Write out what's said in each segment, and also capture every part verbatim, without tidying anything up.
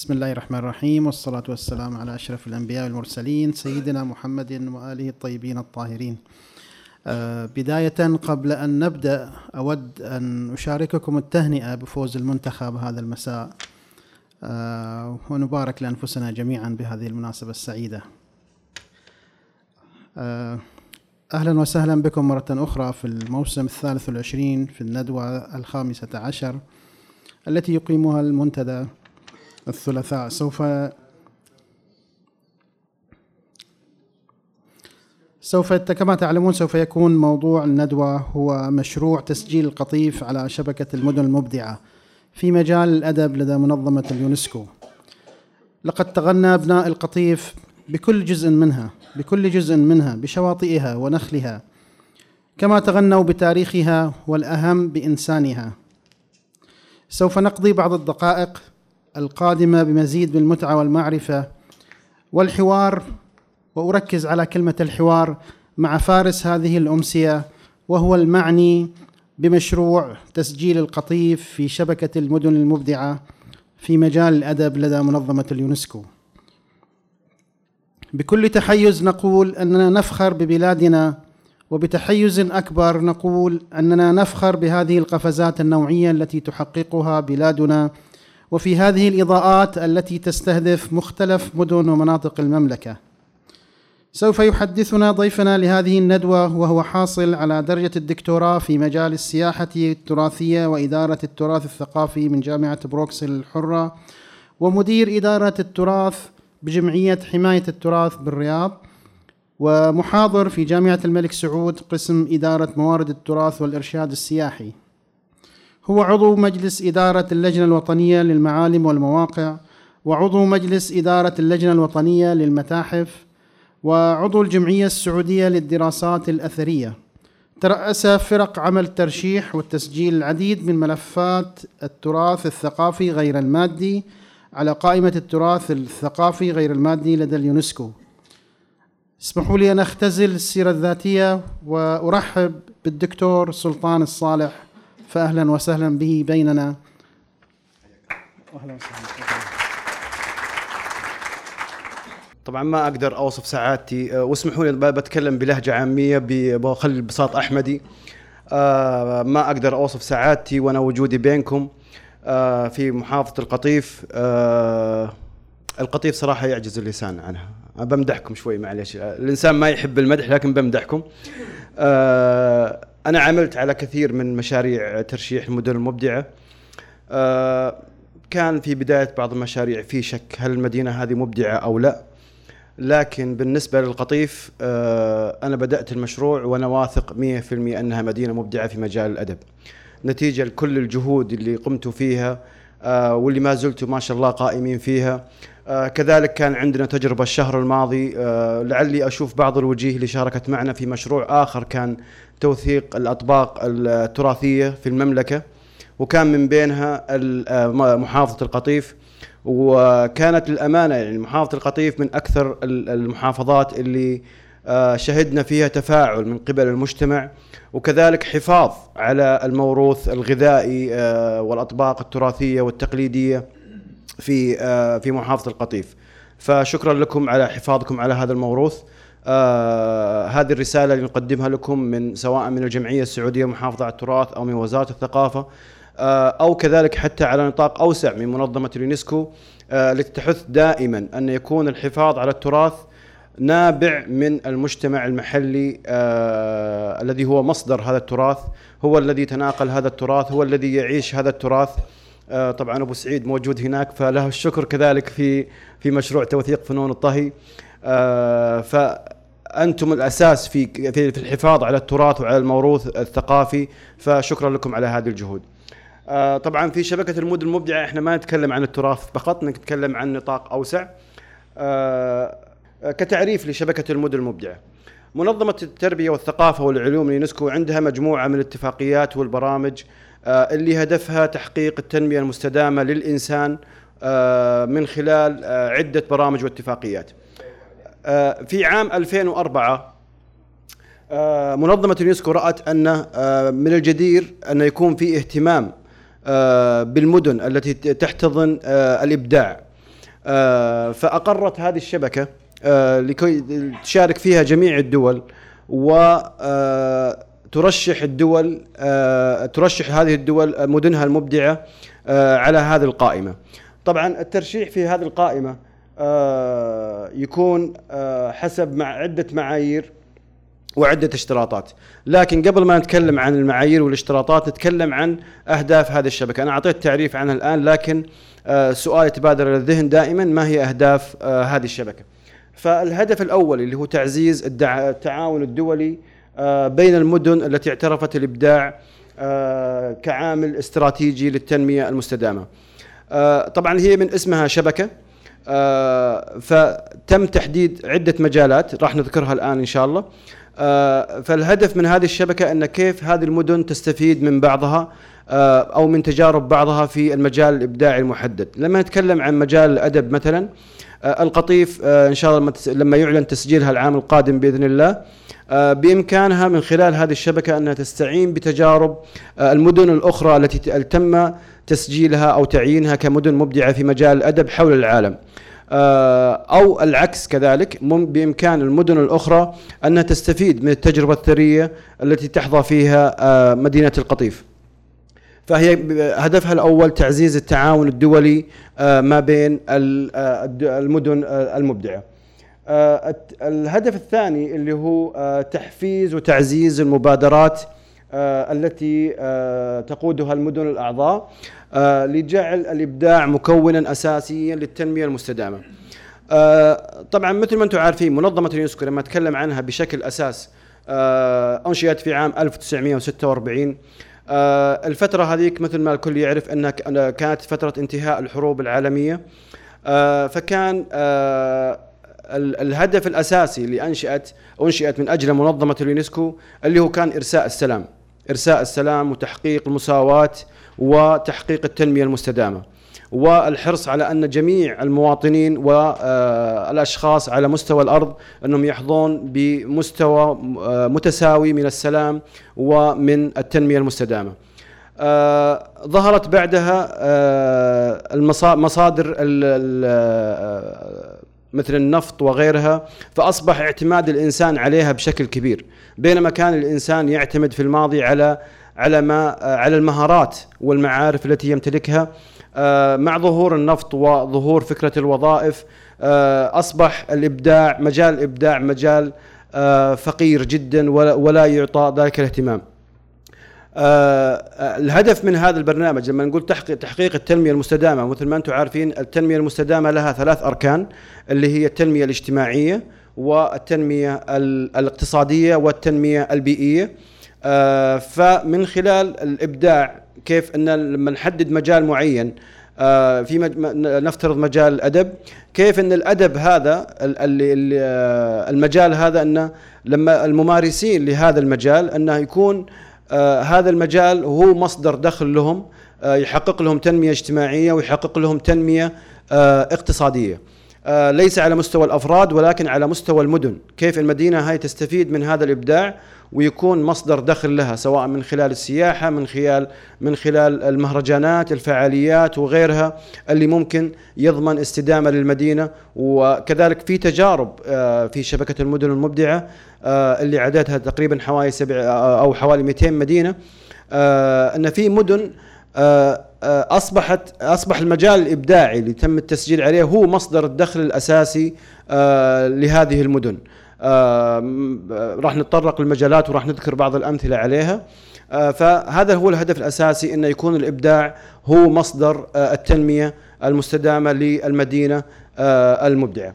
بسم الله الرحمن الرحيم، والصلاة والسلام على أشرف الأنبياء والمرسلين سيدنا محمد وآله الطيبين الطاهرين. بداية قبل أن نبدأ أود أن أشارككم التهنئة بفوز المنتخب هذا المساء، ونبارك لأنفسنا جميعا بهذه المناسبة السعيدة. أهلا وسهلا بكم مرة أخرى في الموسم الثالث والعشرين في الندوة الخامسة عشر التي يقيمها المنتدى الثلاثاء. سوف سوف كما تعلمون سوف يكون موضوع الندوة هو مشروع تسجيل القطيف على شبكة المدن المبدعة في مجال الأدب لدى منظمة اليونسكو. لقد تغنى أبناء القطيف بكل جزء منها بكل جزء منها بشواطئها ونخلها، كما تغنوا بتاريخها والأهم بإنسانها. سوف نقضي بعض الدقائق القادمة بمزيد من المتعة والمعرفة والحوار، وأركز على كلمة الحوار مع فارس هذه الأمسية، وهو المعني بمشروع تسجيل القطيف في شبكة المدن المبدعة في مجال الأدب لدى منظمة اليونسكو. بكل تحيز نقول أننا نفخر ببلادنا، وبتحيز أكبر نقول أننا نفخر بهذه القفزات النوعية التي تحققها بلادنا، وفي هذه الإضاءات التي تستهدف مختلف مدن ومناطق المملكة. سوف يحدثنا ضيفنا لهذه الندوة، وهو حاصل على درجة الدكتوراه في مجال السياحة التراثية وإدارة التراث الثقافي من جامعة بروكسل الحرة، ومدير إدارة التراث بجمعية حماية التراث بالرياض، ومحاضر في جامعة الملك سعود قسم إدارة موارد التراث والإرشاد السياحي. هو عضو مجلس إدارة اللجنة الوطنية للمعالم والمواقع، وعضو مجلس إدارة اللجنة الوطنية للمتاحف، وعضو الجمعية السعودية للدراسات الأثرية. ترأس فرق عمل الترشيح والتسجيل العديد من ملفات التراث الثقافي غير المادي على قائمة التراث الثقافي غير المادي لدى اليونسكو. اسمحوا لي أن أختزل السيرة الذاتية وأرحب بالدكتور سلطان الصالح، فأهلا وسهلا به بيننا. طبعا ما أقدر أوصف سعادتي، واسمحوا لي بتكلم بلهجة عامية بخلي البساط أحمدي. ما أقدر أوصف سعادتي وأنا وجودي بينكم في محافظة القطيف. القطيف صراحة يعجز اللسان عنها. بمدحكم شوي معلش، الإنسان ما يحب المدح لكن بمدحكم. أنا عملت على كثير من مشاريع ترشيح المدن المبدعة. كان في بداية بعض المشاريع في شك هل المدينة هذه مبدعة أو لا، لكن بالنسبة للقطيف أنا بدأت المشروع وأنا واثق مئة في المئة أنها مدينة مبدعة في مجال الأدب، نتيجة لكل الجهود اللي قمت فيها واللي ما زلت ما شاء الله قائمين فيها. كذلك كان عندنا تجربة الشهر الماضي، لعلي أشوف بعض الوجيه اللي شاركت معنا في مشروع آخر كان توثيق الأطباق التراثية في المملكة، وكان من بينها محافظة القطيف. وكانت الأمانة يعني محافظة القطيف من أكثر المحافظات اللي شهدنا فيها تفاعل من قبل المجتمع، وكذلك حفاظ على الموروث الغذائي والأطباق التراثية والتقليدية في في محافظة القطيف. فشكرا لكم على حفاظكم على هذا الموروث. آه هذه الرسالة اللي نقدمها لكم من سواء من الجمعية السعودية محافظة على التراث أو من وزارة الثقافة، آه أو كذلك حتى على نطاق أوسع من منظمة اليونسكو، آه لتحث دائما أن يكون الحفاظ على التراث نابع من المجتمع المحلي، آه الذي هو مصدر هذا التراث، هو الذي تناقل هذا التراث، هو الذي يعيش هذا التراث. آه طبعا أبو سعيد موجود هناك فله الشكر كذلك في في مشروع توثيق فنون الطهي. آه فأنتم الأساس في في الحفاظ على التراث وعلى الموروث الثقافي، فشكرا لكم على هذه الجهود. آه طبعا في شبكة المدن المبدعة احنا ما نتكلم عن التراث فقط، نتكلم عن نطاق أوسع. آه كتعريف لشبكة المدن المبدعة، منظمة التربية والثقافة والعلوم اليونسكو عندها مجموعة من الاتفاقيات والبرامج آه اللي هدفها تحقيق التنمية المستدامة للإنسان آه من خلال آه عدة برامج واتفاقيات. في عام ألفين وأربعة منظمة اليونسكو رأت أن من الجدير أن يكون في اهتمام بالمدن التي تحتضن الإبداع، فأقرت هذه الشبكة لكي تشارك فيها جميع الدول وترشح الدول ترشح هذه الدول مدنها المبدعة على هذه القائمة. طبعا الترشيح في هذه القائمة يكون حسب مع عدة معايير وعدة اشتراطات، لكن قبل ما نتكلم عن المعايير والاشتراطات نتكلم عن أهداف هذه الشبكة. أنا أعطيت تعريف عنها الآن، لكن سؤال يتبادر للذهن دائما، ما هي أهداف هذه الشبكة؟ فالهدف الأول اللي هو تعزيز التعاون الدولي بين المدن التي اعترفت الإبداع كعامل استراتيجي للتنمية المستدامة. طبعا هي من اسمها شبكة، فتم تحديد عدة مجالات راح نذكرها الآن إن شاء الله. فالهدف من هذه الشبكة أن كيف هذه المدن تستفيد من بعضها أو من تجارب بعضها في المجال الإبداعي المحدد. لما نتكلم عن مجال الأدب مثلا، القطيف إن شاء الله لما يعلن تسجيلها العام القادم بإذن الله بإمكانها من خلال هذه الشبكة أنها تستعين بتجارب المدن الأخرى التي تم تسجيلها أو تعيينها كمدن مبدعة في مجال الأدب حول العالم، أو العكس كذلك بإمكان المدن الأخرى أنها تستفيد من التجربة الثرية التي تحظى فيها مدينة القطيف. فهي هدفها الأول تعزيز التعاون الدولي ما بين المدن المبدعة. الهدف الثاني اللي هو تحفيز وتعزيز المبادرات التي تقودها المدن الأعضاء لجعل الإبداع مكونا أساسيا للتنمية المستدامة. طبعا مثل ما أنتم عارفين منظمة اليونسكو لما أتكلم عنها بشكل أساس أنشئت في عام ألف وتسعمائة وستة وأربعين. الفترة هذيك مثل ما الكل يعرف أنها كانت فترة انتهاء الحروب العالمية، فكان الهدف الأساسي اللي أنشئت أنشئت من أجل منظمة اليونسكو اللي هو كان إرساء السلام إرساء السلام وتحقيق المساواة وتحقيق التنمية المستدامة والحرص على أن جميع المواطنين والأشخاص على مستوى الأرض أنهم يحظون بمستوى متساوي من السلام ومن التنمية المستدامة. آه، ظهرت بعدها آه، المصادر مثل النفط وغيرها، فأصبح اعتماد الإنسان عليها بشكل كبير، بينما كان الإنسان يعتمد في الماضي على على ما على المهارات والمعارف التي يمتلكها. مع ظهور النفط وظهور فكرة الوظائف أصبح الإبداع مجال الإبداع مجال فقير جدا ولا يعطى ذلك الاهتمام. الهدف من هذا البرنامج لما نقول تحقيق التنمية المستدامة، مثل ما أنتم عارفين التنمية المستدامة لها ثلاث أركان اللي هي التنمية الاجتماعية والتنمية الاقتصادية والتنمية البيئية. فمن خلال الإبداع كيف أن لما نحدد مجال معين في مج... نفترض مجال الأدب، كيف أن الأدب هذا المجال هذا أن لما الممارسين لهذا المجال أنه يكون هذا المجال هو مصدر دخل لهم يحقق لهم تنمية اجتماعية ويحقق لهم تنمية اقتصادية، ليس على مستوى الأفراد ولكن على مستوى المدن. كيف المدينة هاي تستفيد من هذا الإبداع ويكون مصدر دخل لها، سواء من خلال السياحة من خلال من خلال المهرجانات الفعاليات وغيرها اللي ممكن يضمن استدامة للمدينة. وكذلك في تجارب في شبكة المدن المبدعة اللي عددها تقريبا حوالي سبع أو حوالي مئتين مدينة، أن في مدن أصبحت أصبح المجال الإبداعي اللي تم التسجيل عليه هو مصدر الدخل الأساسي لهذه المدن. راح نتطرق للمجالات وراح نذكر بعض الأمثلة عليها. فهذا هو الهدف الأساسي، أن يكون الإبداع هو مصدر التنمية المستدامة للمدينة المبدعة.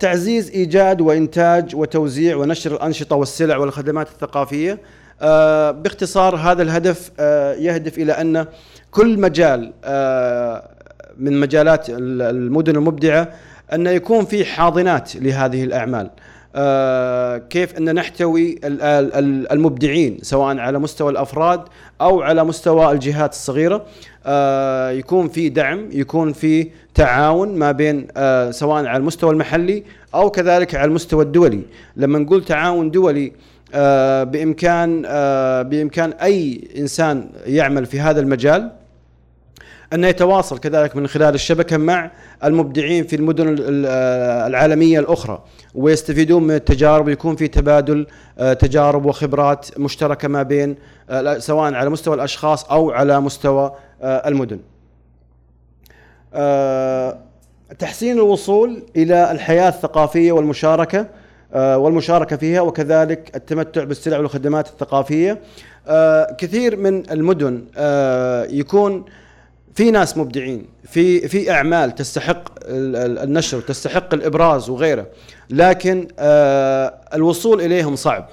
تعزيز إيجاد وإنتاج وتوزيع ونشر الأنشطة والسلع والخدمات الثقافية. آه باختصار هذا الهدف آه يهدف إلى أن كل مجال آه من مجالات المدن المبدعة أن يكون في حاضنات لهذه الأعمال، آه كيف أن نحتوي المبدعين سواء على مستوى الأفراد أو على مستوى الجهات الصغيرة، آه يكون في دعم يكون في تعاون ما بين آه سواء على المستوى المحلي أو كذلك على المستوى الدولي. لما نقول تعاون دولي آه بإمكان آه بإمكان أي إنسان يعمل في هذا المجال أنه يتواصل كذلك من خلال الشبكة مع المبدعين في المدن العالمية الأخرى ويستفيدون من التجارب، ويكون في تبادل تجارب وخبرات مشتركة ما بين سواء على مستوى الأشخاص أو على مستوى المدن. تحسين الوصول إلى الحياة الثقافية والمشاركة والمشاركة فيها، وكذلك التمتع بالسلع والخدمات الثقافية. كثير من المدن يكون في ناس مبدعين في في أعمال تستحق النشر، تستحق الإبراز وغيره، لكن الوصول إليهم صعب.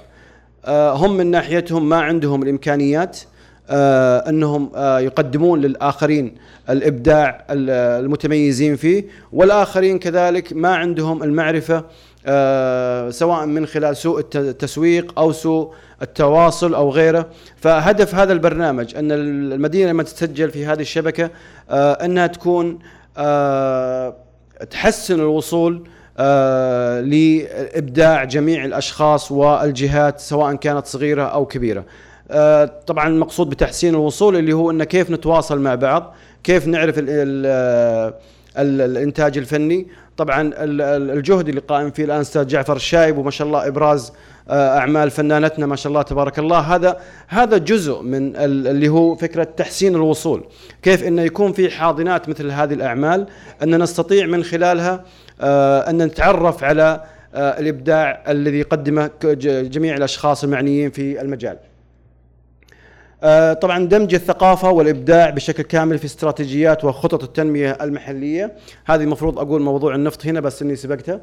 هم من ناحيتهم ما عندهم الإمكانيات أنهم يقدمون للآخرين الإبداع المتميزين فيه، والآخرين كذلك ما عندهم المعرفة سواء من خلال سوء التسويق أو سوء التواصل أو غيره. فهدف هذا البرنامج أن المدينة لما تتسجل في هذه الشبكة أنها تكون تحسن الوصول آه لإبداع جميع الأشخاص والجهات سواء كانت صغيرة أو كبيرة. آه طبعا المقصود بتحسين الوصول اللي هو أن كيف نتواصل مع بعض، كيف نعرف ال ال ال الإنتاج الفني. طبعا الجهد اللي قائم فيه الآن أستاذ جعفر الشايب وما شاء الله إبراز آه أعمال فنانتنا ما شاء الله تبارك الله، هذا هذا جزء من اللي هو فكرة تحسين الوصول، كيف أن يكون في حاضنات مثل هذه الأعمال أن نستطيع من خلالها آه أن نتعرف على آه الإبداع الذي قدمه جميع الأشخاص المعنيين في المجال. آه طبعا دمج الثقافة والإبداع بشكل كامل في استراتيجيات وخطط التنمية المحلية، هذه المفروض أقول موضوع النفط هنا بس إني سبقتها.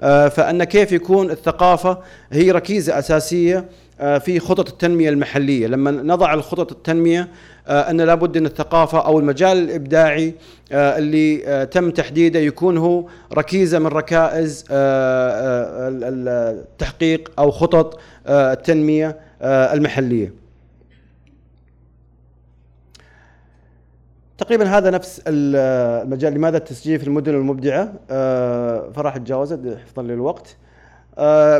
آه فأن كيف يكون الثقافة هي ركيزة أساسية آه في خطط التنمية المحلية. لما نضع الخطط التنمية آه أن لابد أن الثقافة أو المجال الإبداعي آه اللي آه تم تحديده يكون هو ركيزة من ركائز آه التحقيق أو خطط آه التنمية آه المحلية. تقريبا هذا نفس المجال، لماذا التسجيل في المدن المبدعة، فراح اتجاوزه حفظا للوقت.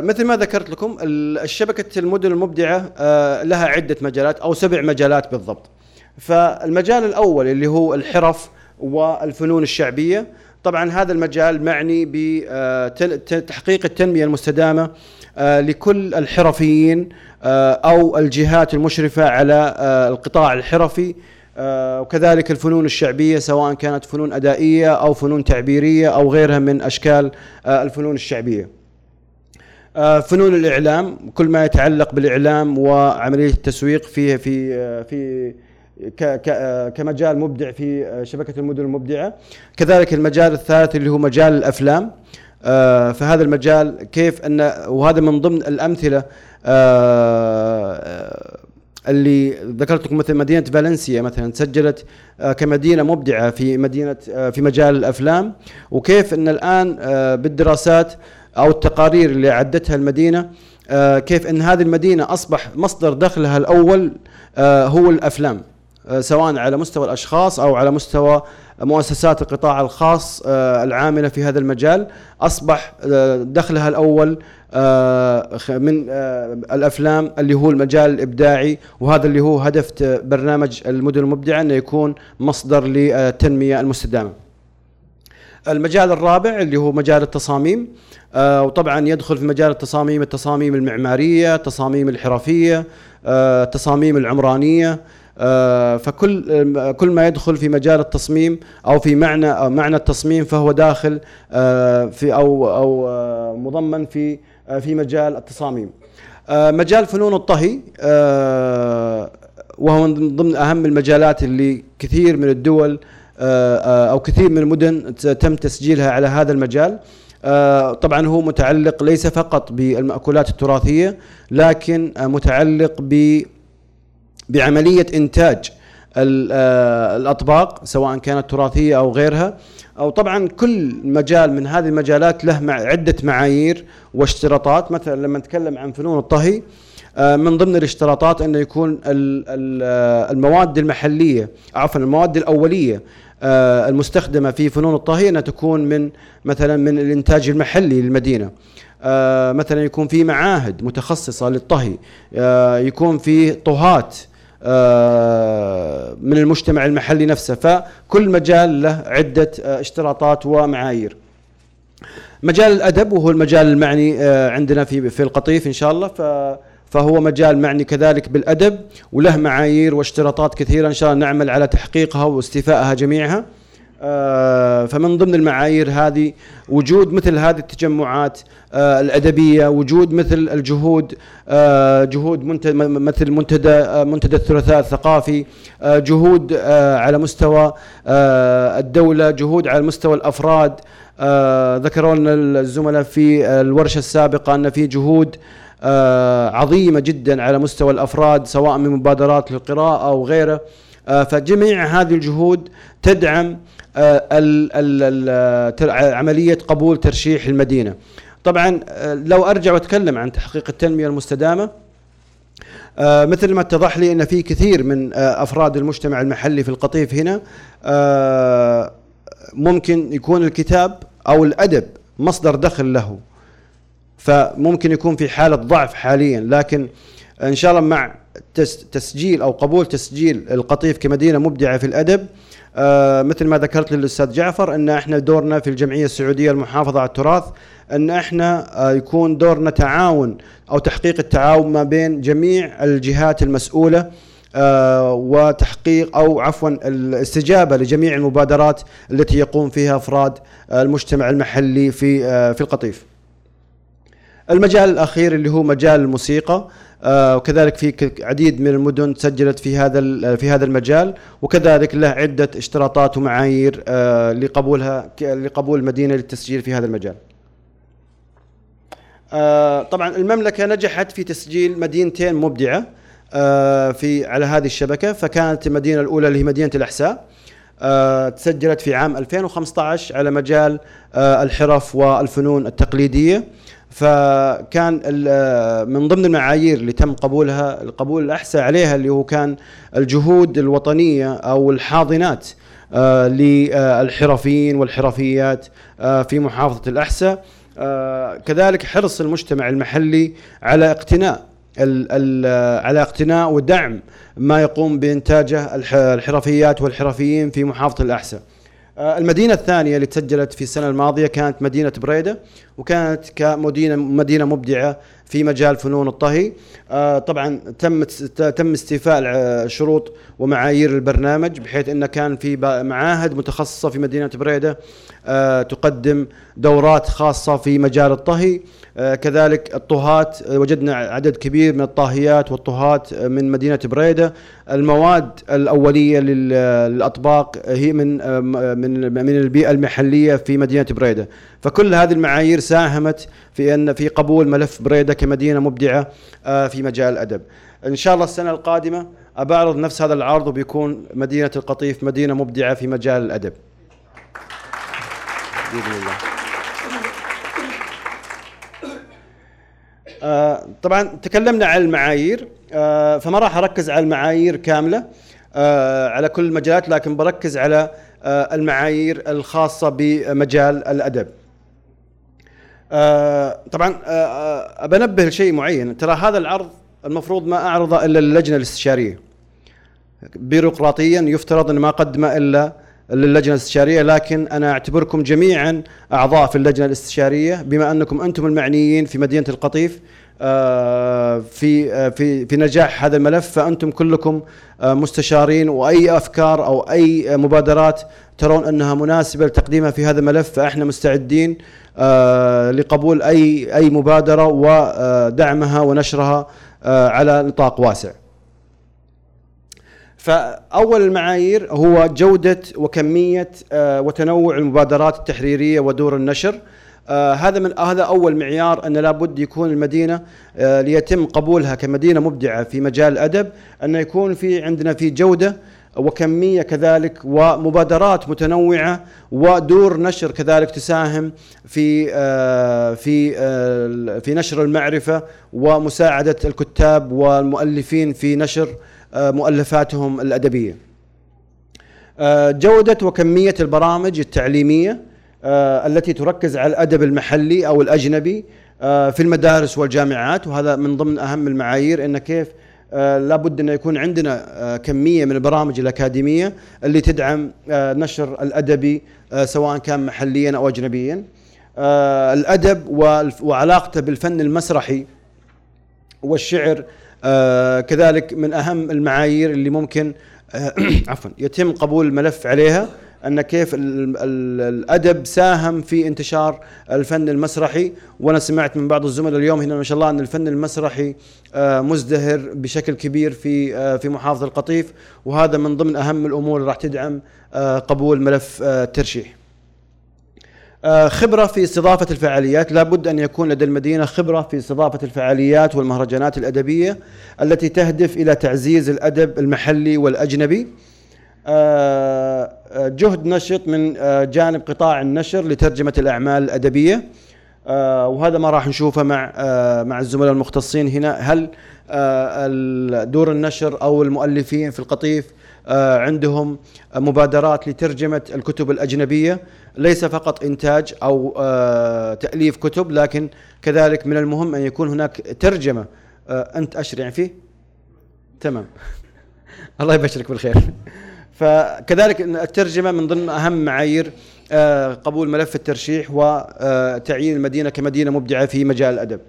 مثل ما ذكرت لكم الشبكة المدن المبدعة لها عدة مجالات أو سبع مجالات بالضبط. فالمجال الأول اللي هو الحرف والفنون الشعبية، طبعا هذا المجال معني بتحقيق التنمية المستدامة لكل الحرفيين أو الجهات المشرفة على القطاع الحرفي، وكذلك الفنون الشعبية سواء كانت فنون أدائية أو فنون تعبيرية أو غيرها من أشكال الفنون الشعبية. فنون الإعلام، كل ما يتعلق بالإعلام وعملية التسويق فيها في في كمجال مبدع في شبكة المدن المبدعة. كذلك المجال الثالث اللي هو مجال الأفلام، فهذا المجال كيف أن وهذا من ضمن الأمثلة اللي ذكرت لكم، مثل مدينة فالنسيا مثلا سجلت كمدينة مبدعة في مدينة في مجال الأفلام، وكيف أن الآن بالدراسات أو التقارير اللي عدتها المدينة كيف أن هذه المدينة أصبح مصدر دخلها الأول هو الأفلام، سواء على مستوى الأشخاص أو على مستوى مؤسسات القطاع الخاص العاملة في هذا المجال، أصبح دخلها الأول من الأفلام اللي هو المجال الإبداعي. وهذا اللي هو هدف برنامج المدن المبدعة، أنه يكون مصدر للتنمية المستدامة. المجال الرابع اللي هو مجال التصاميم، آه وطبعا يدخل في مجال التصاميم التصاميم المعمارية، التصاميم الحرفية، آه التصاميم العمرانية، آه فكل آه كل ما يدخل في مجال التصميم أو في معنى أو معنى التصميم فهو داخل آه في أو أو آه مضمن في آه في مجال التصاميم. آه مجال فنون الطهي، آه وهو من ضمن أهم المجالات اللي كثير من الدول أو كثير من المدن تم تسجيلها على هذا المجال. طبعا هو متعلق ليس فقط بالمأكولات التراثية، لكن متعلق بعملية إنتاج الأطباق سواء كانت تراثية أو غيرها. أو طبعا كل مجال من هذه المجالات له عدة معايير واشتراطات. مثلا لما نتكلم عن فنون الطهي، من ضمن الاشتراطات أن يكون المواد المحلية عفوا المواد الأولية المستخدمة في فنون الطهي أنها تكون من مثلا من الإنتاج المحلي للمدينة. مثلا يكون في معاهد متخصصة للطهي، يكون في طهاة من المجتمع المحلي نفسه. فكل مجال له عدة اشتراطات ومعايير. مجال الأدب وهو المجال المعني عندنا في في القطيف إن شاء الله، فهو مجال معني كذلك بالأدب وله معايير واشتراطات كثيرة إن شاء الله نعمل على تحقيقها واستيفائها جميعها. فمن ضمن المعايير هذه وجود مثل هذه التجمعات الأدبية، وجود مثل الجهود جهود مثل منتدى منتدى الثلاثاء الثقافي، جهود على مستوى الدولة، جهود على مستوى الأفراد. ذكروا لنا الزملاء في الورشة السابقة أن في جهود عظيمة جدا على مستوى الأفراد سواء من مبادرات للقراءة أو غيره. فجميع هذه الجهود تدعم عملية قبول ترشيح المدينة. طبعا لو أرجع وأتكلم عن تحقيق التنمية المستدامة، مثل ما اتضح لي أن في كثير من أفراد المجتمع المحلي في القطيف هنا، ممكن يكون الكتاب أو الأدب مصدر دخل له، فممكن يكون في حالة ضعف حاليا، لكن إن شاء الله مع تسجيل أو قبول تسجيل القطيف كمدينة مبدعة في الأدب، آه مثل ما ذكرت للأستاذ جعفر أن احنا دورنا في الجمعية السعودية المحافظة على التراث أن احنا آه يكون دورنا تعاون أو تحقيق التعاون ما بين جميع الجهات المسؤولة، آه وتحقيق أو عفوا الاستجابة لجميع المبادرات التي يقوم فيها أفراد آه المجتمع المحلي في آه في القطيف. المجال الأخير اللي هو مجال الموسيقى، آه وكذلك في عديد من المدن تسجلت في هذا في هذا المجال، وكذلك له عدة اشتراطات ومعايير آه لقبولها لقبول المدينة للتسجيل في هذا المجال. آه طبعا المملكة نجحت في تسجيل مدينتين مبدعة آه في على هذه الشبكة. فكانت المدينة الأولى اللي هي مدينة الأحساء، آه تسجلت في عام ألفين وخمسة عشر على مجال آه الحرف والفنون التقليدية. فكان من ضمن المعايير اللي تم قبولها القبول الأحسن عليها اللي هو كان الجهود الوطنية أو الحاضنات آه للحرفيين والحرفيات آه في محافظة الأحساء، آه كذلك حرص المجتمع المحلي على اقتناء ال ال على اقتناء ودعم ما يقوم بإنتاجه الحرفيات والحرفيين في محافظة الأحساء. المدينة الثانية اللي تسجلت في السنة الماضية كانت مدينة بريدة، وكانت كمدينة مدينة مبدعة في مجال فنون الطهي. طبعا تم تم استيفاء شروط ومعايير البرنامج، بحيث أنه كان في معاهد متخصصة في مدينة بريدة تقدم دورات خاصة في مجال الطهي، كذلك الطهاة. وجدنا عدد كبير من الطاهيات والطهاة من مدينة بريدة. المواد الأولية للأطباق هي من من من البيئة المحلية في مدينة بريدة. فكل هذه المعايير ساهمت في أن في قبول ملف بريدة كمدينة مبدعة في مجال الأدب. إن شاء الله السنة القادمة أبعرض نفس هذا العرض وبيكون مدينة القطيف مدينة مبدعة في مجال الأدب بإذن الله. آه طبعا تكلمنا عن المعايير، آه فما راح أركز على المعايير كاملة آه على كل المجالات، لكن بركز على آه المعايير الخاصة بمجال الأدب. آه طبعا آه بنبه لشيء معين، ترى هذا العرض المفروض ما أعرضه إلا اللجنة الاستشارية، بيروقراطيا يفترض أن ما قدمه إلا للجنة الاستشارية، لكن أنا أعتبركم جميعا أعضاء في اللجنة الاستشارية بما أنكم أنتم المعنيين في مدينة القطيف في في في نجاح هذا الملف، فأنتم كلكم مستشارين، وأي أفكار أو أي مبادرات ترون أنها مناسبة لتقديمها في هذا الملف فإحنا مستعدين لقبول أي أي مبادرة ودعمها ونشرها على نطاق واسع. فأول المعايير هو جودة وكمية آه وتنوع المبادرات التحريرية ودور النشر. آه هذا من آه هذا أول معيار، أن لابد يكون المدينة آه ليتم قبولها كمدينة مبدعة في مجال الأدب أن يكون في عندنا في جودة وكمية كذلك، ومبادرات متنوعة، ودور نشر كذلك تساهم في آه في آه في نشر المعرفة ومساعدة الكتاب والمؤلفين في نشر مؤلفاتهم الأدبية. جودة وكمية البرامج التعليمية التي تركز على الأدب المحلي أو الأجنبي في المدارس والجامعات، وهذا من ضمن أهم المعايير، أن كيف لابد أن يكون عندنا كمية من البرامج الأكاديمية اللي تدعم نشر الأدبي سواء كان محليا أو أجنبيا. الأدب وعلاقته بالفن المسرحي والشعر كذلك من أهم المعايير اللي ممكن عفوا يتم قبول الملف عليها، أن كيف الأدب ساهم في انتشار الفن المسرحي. وأنا سمعت من بعض الزملاء اليوم هنا ما شاء الله أن الفن المسرحي مزدهر بشكل كبير في في محافظة القطيف، وهذا من ضمن أهم الأمور اللي راح تدعم قبول ملف الترشيح. خبرة في استضافة الفعاليات، لابد أن يكون لدى المدينة خبرة في استضافة الفعاليات والمهرجانات الأدبية التي تهدف إلى تعزيز الأدب المحلي والأجنبي. جهد نشط من جانب قطاع النشر لترجمة الأعمال الأدبية، وهذا ما راح نشوفه مع مع الزملاء المختصين هنا. هل دور النشر أو المؤلفين في القطيف عندهم مبادرات لترجمة الكتب الأجنبية؟ ليس فقط إنتاج أو تأليف كتب، لكن كذلك من المهم أن يكون هناك ترجمة. أنت أشرع فيه تمام الله يبشرك بالخير. فكذلك الترجمة من ضمن أهم معايير قبول ملف الترشيح وتعيين المدينة كمدينة مبدعة في مجال الأدب.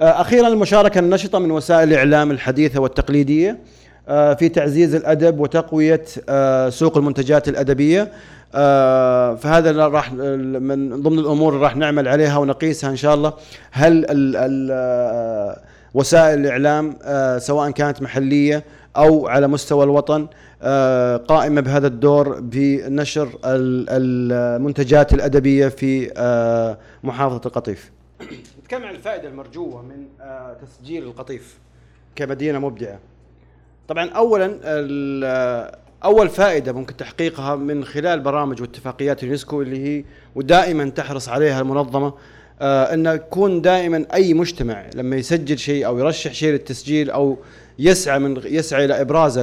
أخيرا المشاركة النشطة من وسائل الإعلام الحديثة والتقليدية في تعزيز الأدب وتقوية سوق المنتجات الأدبية، فهذا راح من ضمن الأمور اللي راح نعمل عليها ونقيسها إن شاء الله. هل وسائل الإعلام سواء كانت محلية أو على مستوى الوطن قائمة بهذا الدور بنشر المنتجات الأدبية في محافظة القطيف؟ نتكلم عن الفائدة المرجوة من تسجيل القطيف كمدينة مبدعة. طبعا أولا أول فائدة ممكن تحقيقها من خلال برامج واتفاقيات اليونسكو اللي هي ودائما تحرص عليها المنظمة، أن يكون دائما أي مجتمع لما يسجل شيء أو يرشح شيء للتسجيل أو يسعى من يسعى إلى إبرازه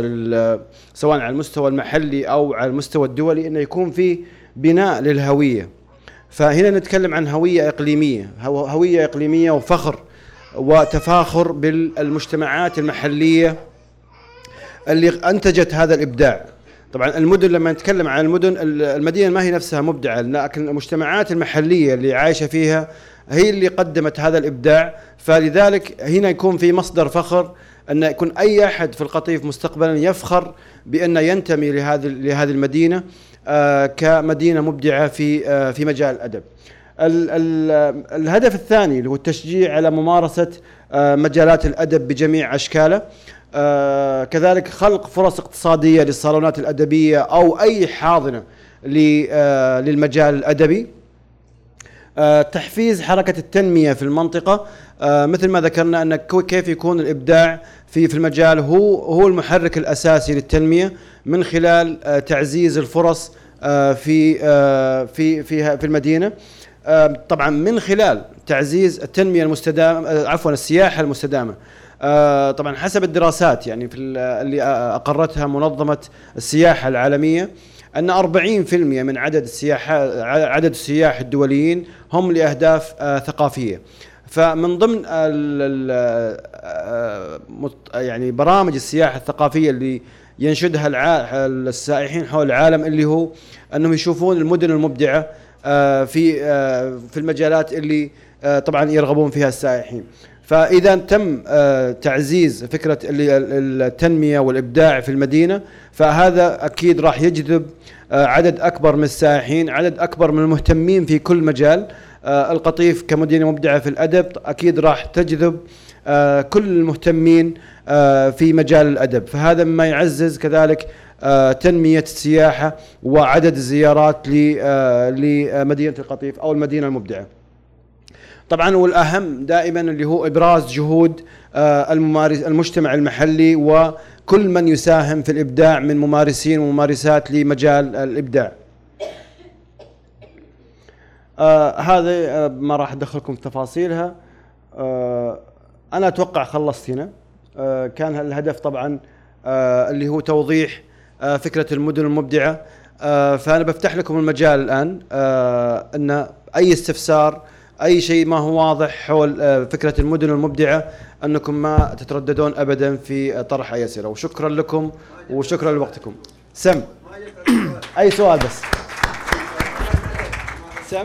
سواء على المستوى المحلي أو على المستوى الدولي، أنه يكون في بناء للهوية. فهنا نتكلم عن هوية إقليمية، هوية إقليمية وفخر وتفاخر بالمجتمعات المحلية اللي أنتجت هذا الإبداع. طبعا المدن لما نتكلم عن المدن، المدينة ما هي نفسها مبدعة، لكن المجتمعات المحلية اللي عايشة فيها هي اللي قدمت هذا الإبداع. فلذلك هنا يكون في مصدر فخر أن يكون أي أحد في القطيف مستقبلا يفخر بأنه ينتمي لهذه لهذه المدينة كمدينة مبدعة في في مجال الأدب. الهدف الثاني اللي هو التشجيع على ممارسة مجالات الأدب بجميع أشكاله، آه كذلك خلق فرص اقتصادية للصالونات الأدبية أو أي حاضنة آه للمجال الأدبي. آه تحفيز حركة التنمية في المنطقة، آه مثل ما ذكرنا أن كيف يكون الإبداع في في المجال هو هو المحرك الأساسي للتنمية، من خلال آه تعزيز الفرص آه في آه في في في المدينة. آه طبعا من خلال تعزيز التنمية المستدامة، آه عفوا السياحة المستدامة. طبعا حسب الدراسات يعني في اللي أقرتها منظمة السياحة العالمية، أن أربعين بالمئة من عدد السياح عدد السياح الدوليين هم لأهداف ثقافية. فمن ضمن يعني برامج السياحة الثقافية اللي ينشدها السائحين حول العالم، اللي هو أنهم يشوفون المدن المبدعة في في المجالات اللي طبعا يرغبون فيها السائحين. فإذا تم تعزيز فكرة التنمية والإبداع في المدينة، فهذا أكيد راح يجذب عدد أكبر من السائحين، عدد أكبر من المهتمين في كل مجال. القطيف كمدينة مبدعة في الأدب أكيد راح تجذب كل المهتمين في مجال الأدب، فهذا مما يعزز كذلك تنمية السياحة وعدد الزيارات لمدينة القطيف أو المدينة المبدعة. طبعا والأهم دائما اللي هو إبراز جهود الممارس المجتمع المحلي وكل من يساهم في الإبداع من ممارسين وممارسات لمجال الإبداع. آه هذا ما راح أدخلكم في تفاصيلها. آه أنا أتوقع خلصت هنا. آه كان الهدف طبعا آه اللي هو توضيح آه فكرة المدن المبدعة. آه فأنا بفتح لكم المجال الآن، آه أن أي استفسار أي شيء ما هو واضح حول فكرة المدن المبدعة أنكم ما تترددون أبدا في طرح أي سيرة. وشكرا لكم وشكرا لوقتكم. سم أي سؤال بس. سم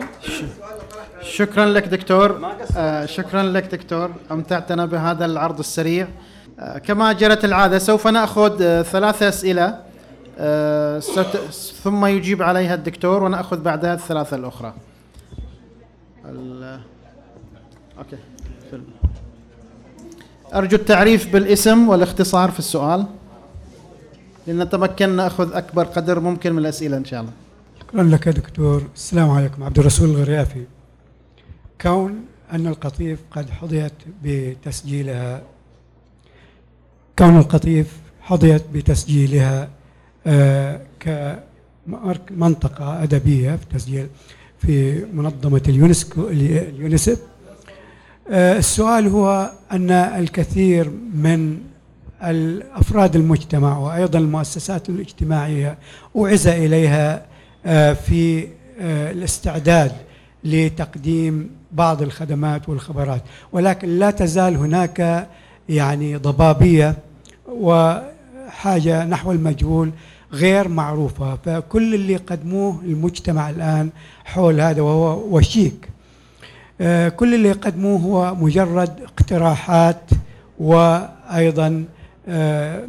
شكرا لك دكتور. آه شكرا لك دكتور، أمتعتنا بهذا العرض السريع. آه كما جرت العادة سوف نأخذ آه ثلاثة أسئلة آه ثم يجيب عليها الدكتور ونأخذ بعدها الثلاثة الأخرى. أوكي. أرجو التعريف بالاسم والاختصار في السؤال لنتمكن نأخذ أكبر قدر ممكن من الأسئلة إن شاء الله. شكرا لك يا دكتور. السلام عليكم. عبد الرسول الغريافي. كون أن القطيف قد حظيت بتسجيلها كون القطيف حظيت بتسجيلها آه كمنطقة أدبية في تسجيل في منظمة اليونسكو اليونسف. آه السؤال هو أن الكثير من الأفراد المجتمع وأيضا المؤسسات الاجتماعية أُعِز إليها آه في آه الاستعداد لتقديم بعض الخدمات والخبرات، ولكن لا تزال هناك يعني ضبابية وحاجة نحو المجهول غير معروفة، فكل اللي قدموه المجتمع الآن حول هذا وهو وشيك. كل اللي قدموه هو مجرد اقتراحات وأيضا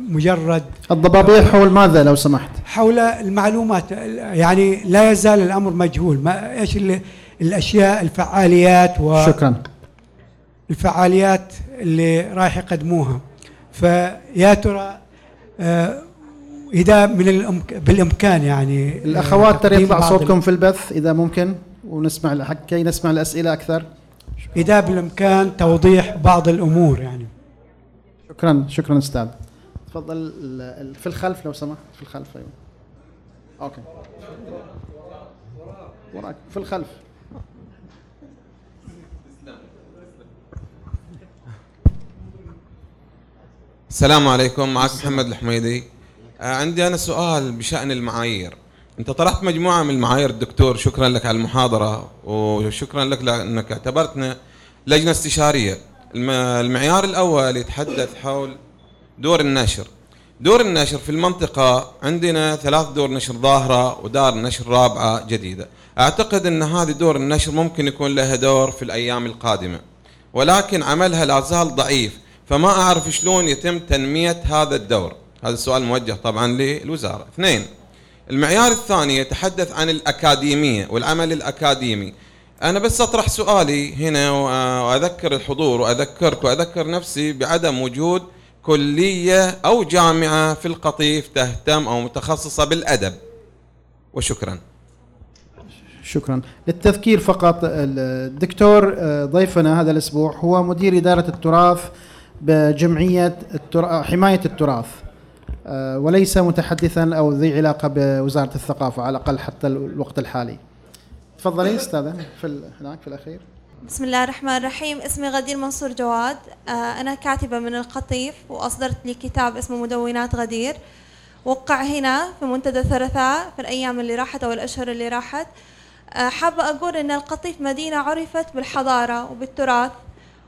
مجرد الضبابية. حول ماذا لو سمحت؟ حول المعلومات، يعني لا يزال الأمر مجهول. ما إيش اللي الأشياء الفعاليات و شكرا الفعاليات اللي رايح يقدموها. فيا ترى آه إذا من الأمك... بالإمكان يعني الأخوات ترى يطلع صوتكم في البث إذا ممكن ونسمع الحق كي نسمع الأسئلة أكثر. إذا بالإمكان توضيح بعض الأمور يعني. شكرا شكرا أستاذ. تفضل في الخلف لو سمحت، في الخلف. أيوة أوكي وراك في الخلف. السلام عليكم. معك محمد الحميدي. عندي أنا سؤال بشأن المعايير. أنت طرحت مجموعة من المعايير الدكتور، شكرا لك على المحاضرة وشكرا لك لأنك اعتبرتنا لجنة استشارية. المعيار الأول يتحدث حول دور النشر. دور النشر في المنطقة عندنا ثلاث دور نشر ظاهرة ودار نشر رابعة جديدة. أعتقد أن هذه دور النشر ممكن يكون لها دور في الأيام القادمة، ولكن عملها لا زال ضعيف، فما أعرف شلون يتم تنمية هذا الدور. هذا السؤال موجه طبعا للوزارة. اثنين، المعيار الثاني يتحدث عن الأكاديمية والعمل الأكاديمي. أنا بس أطرح سؤالي هنا وأذكر الحضور وأذكرك وأذكر نفسي بعدم وجود كلية أو جامعة في القطيف تهتم أو متخصصة بالأدب. وشكرا. شكرا. للتذكير فقط، الدكتور ضيفنا هذا الأسبوع هو مدير إدارة التراث بجمعية حماية التراث وليس متحدثا أو ذي علاقة بوزارة الثقافة على الأقل حتى الوقت الحالي. تفضلي أستاذة في هناك في الأخير. بسم الله الرحمن الرحيم. اسمي غدير منصور جواد. أنا كاتبة من القطيف وأصدرت لي كتاب اسمه مدونات غدير، وقع هنا في منتدى الثلاثاء في الأيام اللي راحت أو الأشهر اللي راحت. حابة أقول أن القطيف مدينة عرفت بالحضارة وبالتراث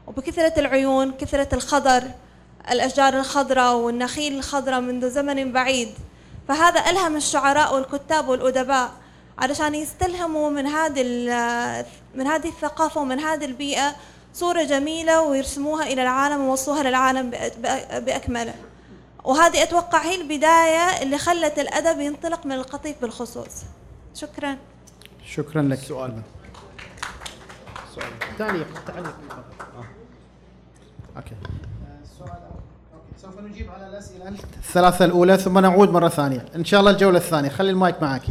وبكثرة العيون، كثرة الخضر، الأشجار الخضراء والنخيل الخضراء منذ زمن بعيد. فهذا ألهم الشعراء والكتاب والأدباء علشان يستلهموا من هذه من هذه الثقافة ومن هذه البيئة صورة جميلة ويرسموها إلى العالم ويوصلوها للعالم بأكمله. وهذه أتوقع هي البداية اللي خلت الأدب ينطلق من القطيف بالخصوص. شكرا. شكرا لك. سؤال تعليق تعليق اوكي. سوف نجيب على الأسئلة الثلاثة الأولى ثم نعود مرة ثانية إن شاء الله الجولة الثانية. خلي المايك معك.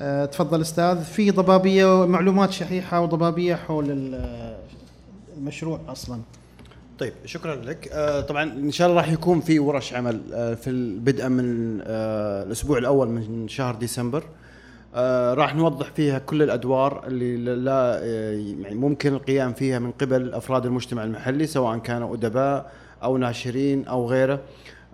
أه تفضل أستاذ. في ضبابية ومعلومات شحيحة وضبابية حول المشروع أصلا. طيب شكرا لك. أه طبعا إن شاء الله راح يكون في ورش عمل أه في البدء من أه الأسبوع الأول من شهر ديسمبر. أه راح نوضح فيها كل الأدوار اللي لا يعني ممكن القيام فيها من قبل أفراد المجتمع المحلي سواء كانوا أدباء أو ناشرين أو غيره.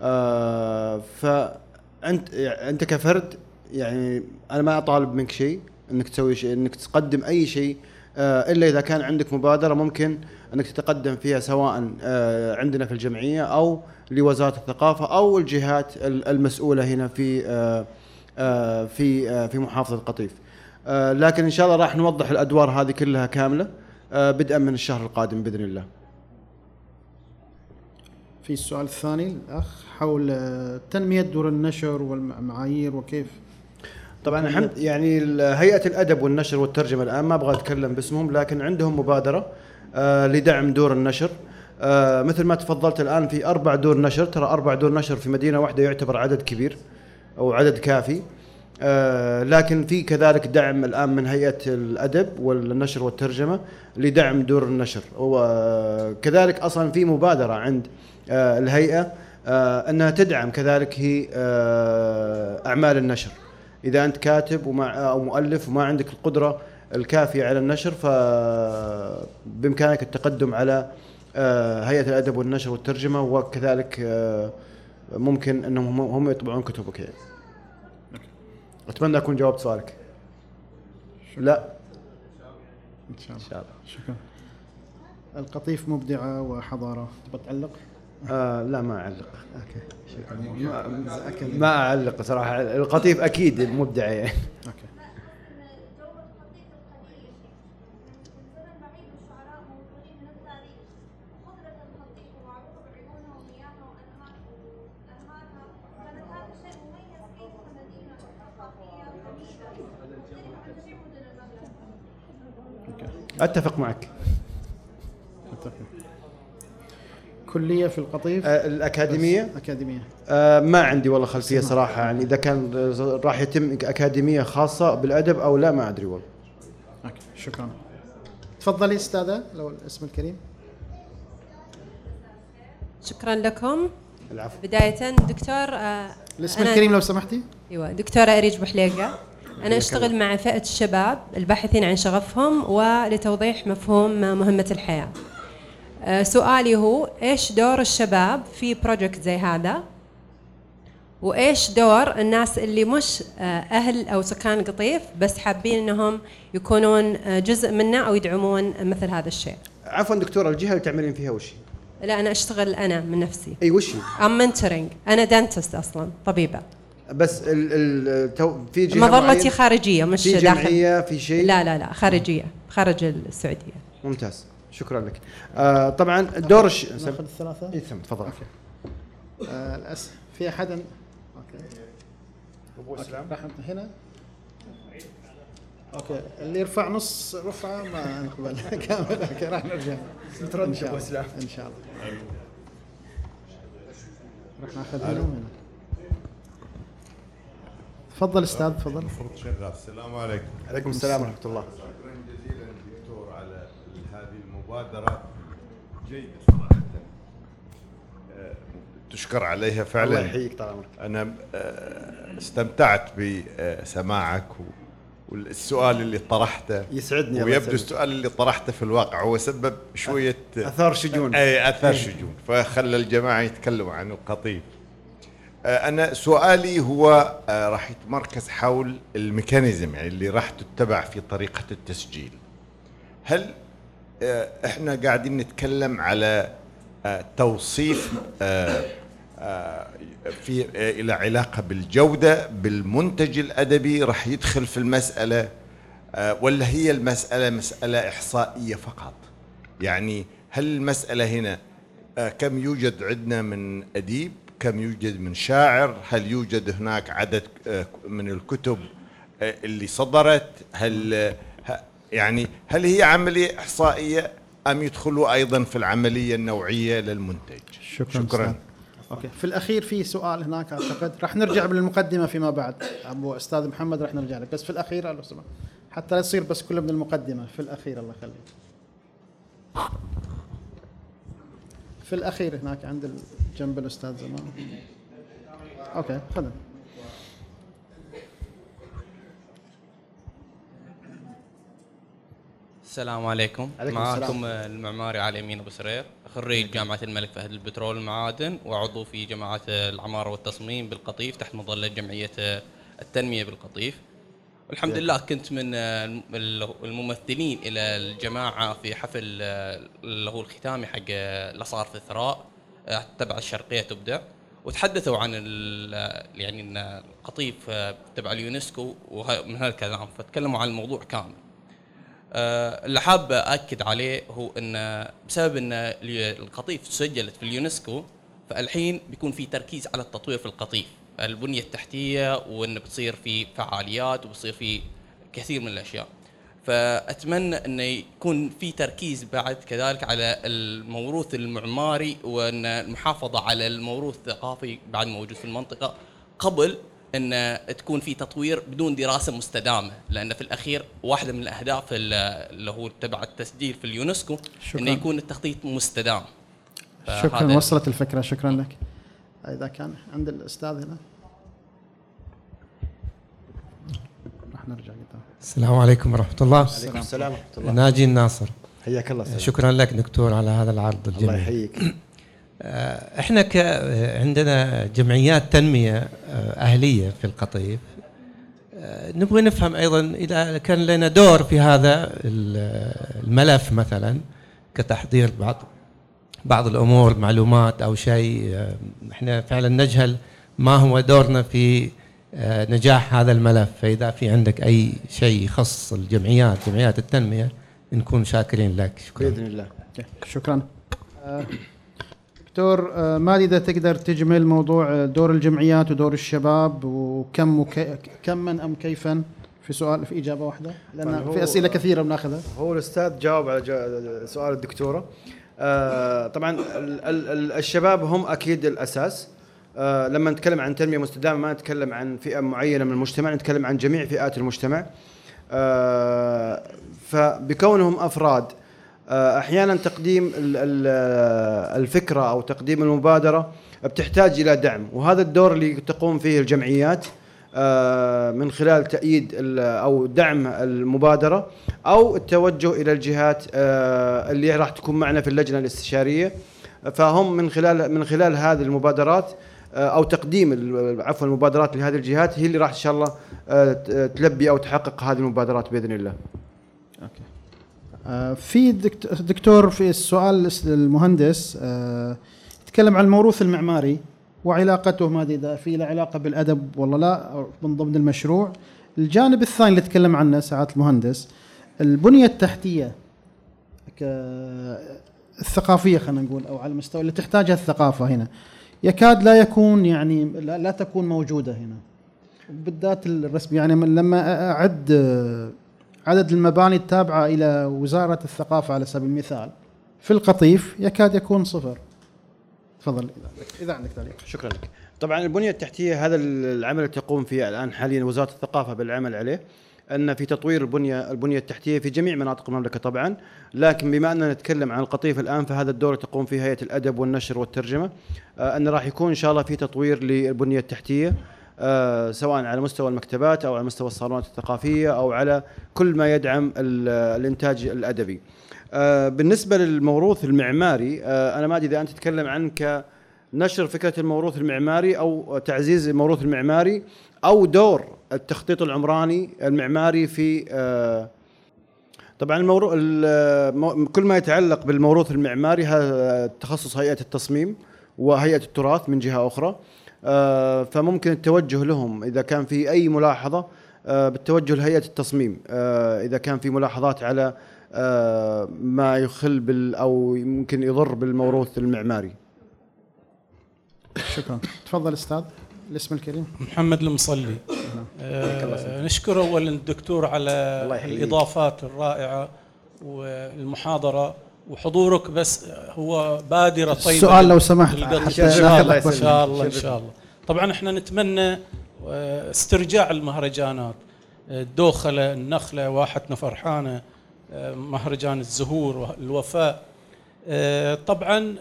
أه فأنت أنت كفرد يعني أنا ما أطالب منك شيء إنك تسوي شيء، إنك تقدم أي شيء إلا إذا كان عندك مبادرة ممكن أنك تتقدم فيها، سواء عندنا في الجمعية أو لوزارة الثقافة أو الجهات المسؤولة هنا في في في محافظة القطيف. لكن إن شاء الله راح نوضح الأدوار هذه كلها كاملة بدءا من الشهر القادم بإذن الله. في السؤال الثاني الأخ حول تنمية دور النشر والمعايير وكيف. طبعا الحمد يعني هيئة الأدب والنشر والترجمة الآن ما أبغى أتكلم باسمهم، لكن عندهم مبادرة لدعم دور النشر. مثل ما تفضلت الآن في أربع دور نشر، ترى أربع دور نشر في مدينة واحدة يعتبر عدد كبير أو عدد كافي. لكن في كذلك دعم الآن من هيئة الأدب والنشر والترجمة لدعم دور النشر، وكذلك أصلا في مبادرة عند الهيئة أنها تدعم كذلك هي أعمال النشر. إذا أنت كاتب ومع أو مؤلف وما عندك القدرة الكافية على النشر، فبإمكانك التقدم على هيئة الأدب والنشر والترجمة، وكذلك ممكن أنهم هم يطبعون كتبك يعني. أتمنى أكون جاوبت سؤالك. لا إن شاء الله. شكرا. القطيف مبدعة وحضارة، تبغى تعلق؟ آه لا ما أعلق. أوكي شكرا. ما, ما أعلق صراحة، القطيف أكيد مبدعة يعني. أوكي. أتفق معك. كلية في القطيف الأكاديمية؟ أكاديمية آه ما عندي والله خلفية صراحة، يعني إذا كان راح يتم أكاديمية خاصة بالأدب أو لا ما أدري والله. أوكي شكرا. تفضلي أستاذة لو الاسم الكريم. شكرا لكم. العفو. بداية دكتور آه الاسم الكريم لو سمحتي. أيوة دكتورة إريج بحليقة. أنا أشتغل مع فئة الشباب الباحثين عن شغفهم ولتوضيح مفهوم مهمة الحياة. سؤالي هو إيش دور الشباب في بروجكت زي هذا؟ وإيش دور الناس اللي مش أهل أو سكان القطيف بس حابين أنهم يكونون جزء منا أو يدعمون مثل هذا الشيء؟ عفوا دكتورة الجهة اللي تعملين فيها وش؟ لا أنا أشتغل أنا من نفسي. أي وش؟ أم منتورينج، أنا دانتست أصلا، طبيبة. بس ال ال في جهة مظلتي خارجية مش في جمعية داخل. في شيء؟ لا لا لا خارجية، خارج السعودية. ممتاز شكرا لك. آه طبعا دور الش ناخذ الثلاثة؟ اي تفضل. آه الأس في أحد أن... اوكي ابو اسلام راح هنا. اوكي اللي يرفع نص رفعة ما نقبل كامل. اوكي راح نرجع نترد ابو اسلام ان شاء الله. راح ناخذ منهم هنا. تفضل استاذ تفضل. السلام عليكم. عليكم السلام ورحمه الله. شكرا جزيلا دكتور على هذه المبادره، جيده صراحه تشكر عليها فعلا. الله يحييك طال عمرك. انا استمتعت بسماعك والسؤال اللي طرحته يسعدني. ويبدو السؤال اللي طرحته في الواقع هو سبب شويه اثار شجون. اي اثار شجون فخلى الجماعه يتكلموا عن القطيف. أنا سؤالي هو راح يتمركز حول الميكانيزم يعني اللي راح تتبع في طريقة التسجيل. هل إحنا قاعدين نتكلم على توصيف في إلى علاقة بالجودة بالمنتج الأدبي راح يدخل في المسألة، ولا هي المسألة مسألة إحصائية فقط؟ يعني هل المسألة هنا كم يوجد عندنا من أديب، كم يوجد من شاعر، هل يوجد هناك عدد من الكتب اللي صدرت، هل يعني هل هي عملية إحصائية أم يدخلوا أيضا في العملية النوعية للمنتج؟ شكرا, شكرا. أوكي. في الأخير في سؤال هناك أعتقد راح نرجع بالمقدمة فيما بعد. أبو أستاذ محمد راح نرجع لك بس في الأخير لو سمحت حتى يصير بس كله من المقدمة في الأخير. الله يخليك. في الأخير هناك عند جنب الأستاذ زمان. أوكي خذ. السلام عليكم. معكم المعماري علي أمين أبو سرير، خريج جامعة الملك فهد للبترول والمعادن وعضو في جماعة العمارة والتصميم بالقطيف تحت مظلة جمعية التنمية بالقطيف. الحمد لله كنت من الممثلين الى الجماعه في حفل اللي هو الختامي حق اللي صار في الثراء تبع الشرقيه تبدع، وتحدثوا عن يعني ان القطيف تبع اليونسكو ومن هالكلام، فتكلموا عن الموضوع كامل. اللي حاب اكد عليه هو ان بسبب ان القطيف سجلت في اليونسكو، فالحين بيكون في تركيز على التطوير في القطيف، البنية التحتية، وأن بتصير في فعاليات وبتصير في كثير من الأشياء. فأتمنى أن يكون في تركيز بعد كذلك على الموروث المعماري، وأن المحافظة على الموروث الثقافي بعد موجود في المنطقة، قبل أن تكون في تطوير بدون دراسة مستدامة. لأن في الأخير واحدة من الأهداف اللي هو تبع التسجيل في اليونسكو أن يكون التخطيط مستدام. شكرا، وصلت الفكرة، شكرا لك. إذا كان عند الأستاذ هنا راح نرجع لك. السلام عليكم ورحمة الله. وعليكم السلام ورحمة الله. ناجي الناصر، حياك الله. سلام. شكرا لك دكتور على هذا العرض الجميل. الله يحييك. إحنا ك... عندنا جمعيات تنمية أهلية في القطيف، نبغى نفهم أيضا إذا كان لنا دور في هذا الملف، مثلا كتحضير بعض بعض الأمور، معلومات أو شيء. إحنا فعلا نجهل ما هو دورنا في نجاح هذا الملف، فإذا في عندك أي شيء يخص الجمعيات، جمعيات التنمية، نكون شاكرين لك. شكرا بإذن الله. شكرا. دكتور مالي، إذا تقدر تجمل موضوع دور الجمعيات ودور الشباب، وكم وكي... كم من أم كيفاً، في سؤال، في إجابة واحدة، لأن في أسئلة كثيرة بناخذها. هو الأستاذ جاوب على سؤال الدكتورة. آه طبعا الشباب هم أكيد الأساس. آه لما نتكلم عن تنمية مستدامة ما نتكلم عن فئة معينة من المجتمع، نتكلم عن جميع فئات المجتمع. آه فبكونهم أفراد، آه أحيانا تقديم الفكرة أو تقديم المبادرة بتحتاج إلى دعم، وهذا الدور اللي تقوم فيه الجمعيات آه من خلال تأييد أو دعم المبادرة، أو التوجه إلى الجهات آه اللي راح تكون معنا في اللجنة الاستشارية. فهم من خلال من خلال هذه المبادرات آه أو تقديم عفوا المبادرات لهذه الجهات، هي اللي راح إن شاء الله آه تلبي أو تحقق هذه المبادرات بإذن الله. أوكي. آه في دكتور، في السؤال المهندس آه تكلم عن الموروث المعماري وعلاقته، ما إذا في له علاقة بالأدب والله لا من ضمن المشروع. الجانب الثاني اللي تكلم عنه ساعات المهندس، البنية التحتية الثقافية، خلينا نقول، أو على المستوى اللي تحتاجها الثقافة هنا، يكاد لا يكون يعني لا, لا تكون موجودة هنا، بالذات الرسم. يعني لما أعد عدد المباني التابعة إلى وزارة الثقافة على سبيل المثال في القطيف يكاد يكون صفر. تفضل إذا عندك تعليق. شكرا لك. طبعا البنية التحتية هذا العمل اللي تقوم فيه الآن حاليا وزارة الثقافة بالعمل عليه، أن في تطوير البنية البنية التحتية في جميع مناطق المملكة طبعا، لكن بما أننا نتكلم عن القطيف الآن، فهذا الدور تقوم فيه هيئة الأدب والنشر والترجمة، أن راح يكون إن شاء الله في تطوير للبنية التحتية، سواء على مستوى المكتبات أو على مستوى الصالونات الثقافية أو على كل ما يدعم الإنتاج الأدبي. بالنسبة للموروث المعماري، أنا ما أدري إذا أنت تتكلم عن كنشر فكرة الموروث المعماري أو تعزيز الموروث المعماري أو دور التخطيط العمراني المعماري في طبعا الموروث، كل ما يتعلق بالموروث المعماري هذا تخصص هيئة التصميم وهيئة التراث من جهة أخرى، فممكن التوجه لهم إذا كان في أي ملاحظة بالتوجه لهيئة التصميم، إذا كان في ملاحظات على ما يخل بال أو ممكن يضر بالموروث المعماري. شكرا. تفضل أستاذ. الاسم الكريم. محمد المصلي. آه نشكر أولا الدكتور على الإضافات الرائعة والمحاضرة وحضورك، بس هو بادرة طيبة. السؤال لو سمحت. إن شاء الله إن شاء الله إن شاء الله. طبعا إحنا نتمنى استرجاع المهرجانات، الدوخلة، النخلة، واحتنا فرحانة، مهرجان الزهور والوفاء. طبعا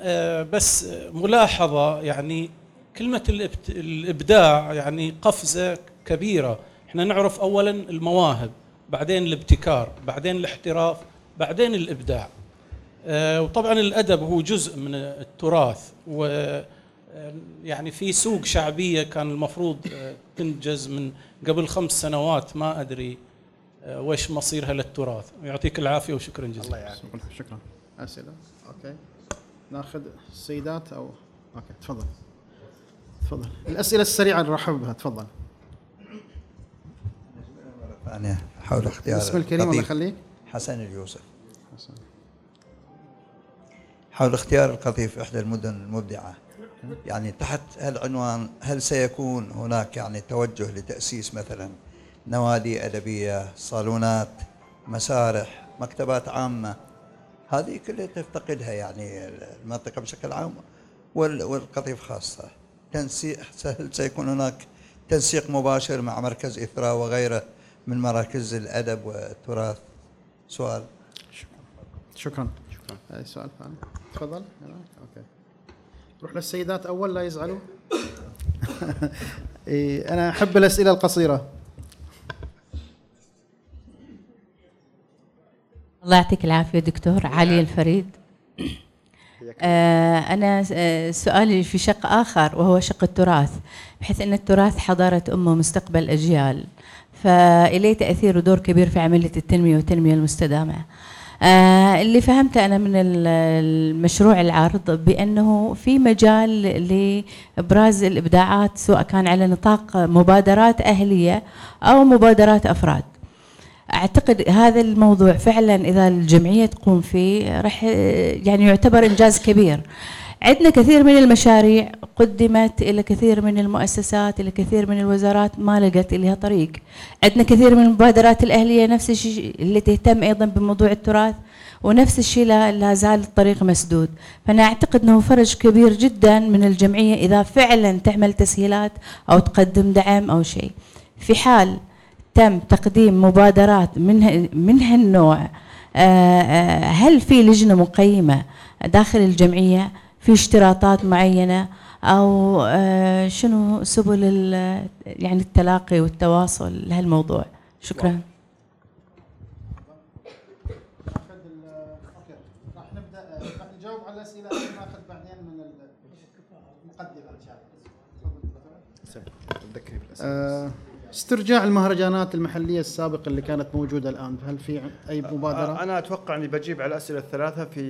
بس ملاحظة، يعني كلمة الإبداع يعني قفزة كبيرة. احنا نعرف أولا المواهب، بعدين الابتكار، بعدين الاحتراف، بعدين الإبداع. وطبعا الأدب هو جزء من التراث، و يعني في سوق شعبية كان المفروض تنجز من قبل خمس سنوات، ما أدري وش مصيرها للتراث. يعطيك العافية وشكرا جزيلا. الله يعافيك. شكرا. أسئلة؟ أوكي، ناخذ السيدات أو أوكي، تفضل تفضل الأسئلة السريعة نرحب بها. تفضل. أنا حول اختيار اسم الكريم الله يخليك حسن اليوسف. حسن. حول اختيار القطيف إحدى المدن المبدعة، يعني تحت هالعنوان هل سيكون هناك يعني توجه لتأسيس مثلا نوادي أدبية، صالونات، مسارح، مكتبات عامة؟ هذه كلها تفتقدها يعني المنطقة بشكل عام والقطيف خاصة. تنسيق، هل سيكون هناك تنسيق مباشر مع مركز إثراء وغيره من مراكز الأدب والتراث؟ سؤال. شكرا. شكرا. هذا سؤال ثاني. تفضل. أوكي. نروح للسيدات أول لا يزعلوا. إيه أنا أحب الأسئلة القصيرة. الله يعطيك العافية دكتور علي الفريد. آه أنا سؤالي في شق آخر وهو شق التراث، بحيث أن التراث حضارة أمة مستقبل أجيال، فإليه تأثير ودور كبير في عملية التنمية والتنمية المستدامة. آه اللي فهمته أنا من المشروع العرض بأنه في مجال لإبراز الإبداعات، سواء كان على نطاق مبادرات أهلية أو مبادرات أفراد. أعتقد هذا الموضوع فعلا إذا الجمعية تقوم فيه رح يعني يعتبر إنجاز كبير. عندنا كثير من المشاريع قدمت إلى كثير من المؤسسات، إلى كثير من الوزارات، ما لقت لها طريق. عندنا كثير من المبادرات الأهلية نفس الشيء اللي تهتم أيضا بموضوع التراث، ونفس الشيء لا زال الطريق مسدود. فأنا أعتقد أنه فرج كبير جدا من الجمعية إذا فعلا تعمل تسهيلات أو تقدم دعم أو شيء. في حال تم تقديم مبادرات من من هالنوع، هل في لجنة مقيمة داخل الجمعية، في اشتراطات معينة، أو شنو سبل يعني التلاقي والتواصل لهالموضوع؟ شكرا. راح نبدأ راح نجاوب على الأسئلة وناخذ بعدين من المقدمة. استرجاع المهرجانات المحلية السابقة اللي كانت موجودة الآن، هل في أي مبادرة؟ أنا أتوقع أني بجيب على الأسئلة الثلاثة في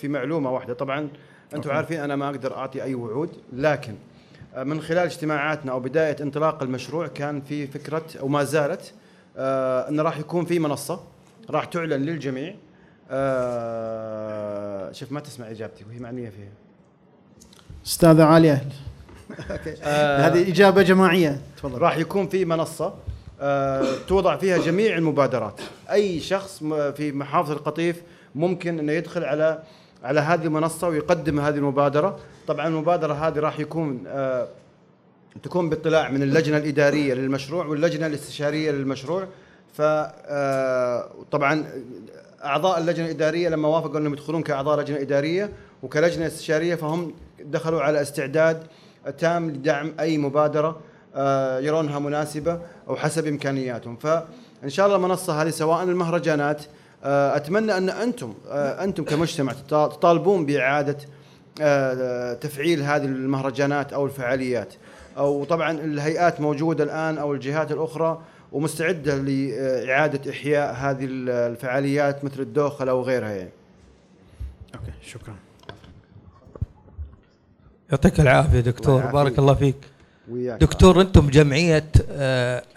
في معلومة واحدة. طبعا أنتم عارفين أنا ما أقدر أعطي أي وعود، لكن من خلال اجتماعاتنا أو بداية انطلاق المشروع كان في فكرة أو ما زالت أن راح يكون في منصة راح تعلن للجميع. شوف ما تسمع إجابتي وهي معنية فيها أستاذة عالية. هذه إجابة جماعية. تفضل. راح يكون في منصة توضع فيها جميع المبادرات. أي شخص في محافظة القطيف ممكن أنه يدخل على على هذه المنصة ويقدم هذه المبادرة. طبعا المبادرة هذه راح يكون آه تكون باطلاع من اللجنة الإدارية للمشروع واللجنة الاستشارية للمشروع. فطبعا أعضاء اللجنة الإدارية لما وافقوا أنهم يدخلون كأعضاء لجنة إدارية وكلجنة استشارية، فهم دخلوا على استعداد تام لدعم أي مبادرة آه يرونها مناسبة أو حسب إمكانياتهم. فإن شاء الله المنصة هذه سواء المهرجانات، أتمنى أن أنتم أنتم كمجتمع تطالبون بإعادة تفعيل هذه المهرجانات أو الفعاليات. أو طبعا الهيئات موجودة الآن أو الجهات الأخرى ومستعدة لإعادة إحياء هذه الفعاليات مثل الدوخل أو غيرها. أوكي شكرا. يعطيك العافية دكتور. الله بارك الله فيك. دكتور أنتم جمعية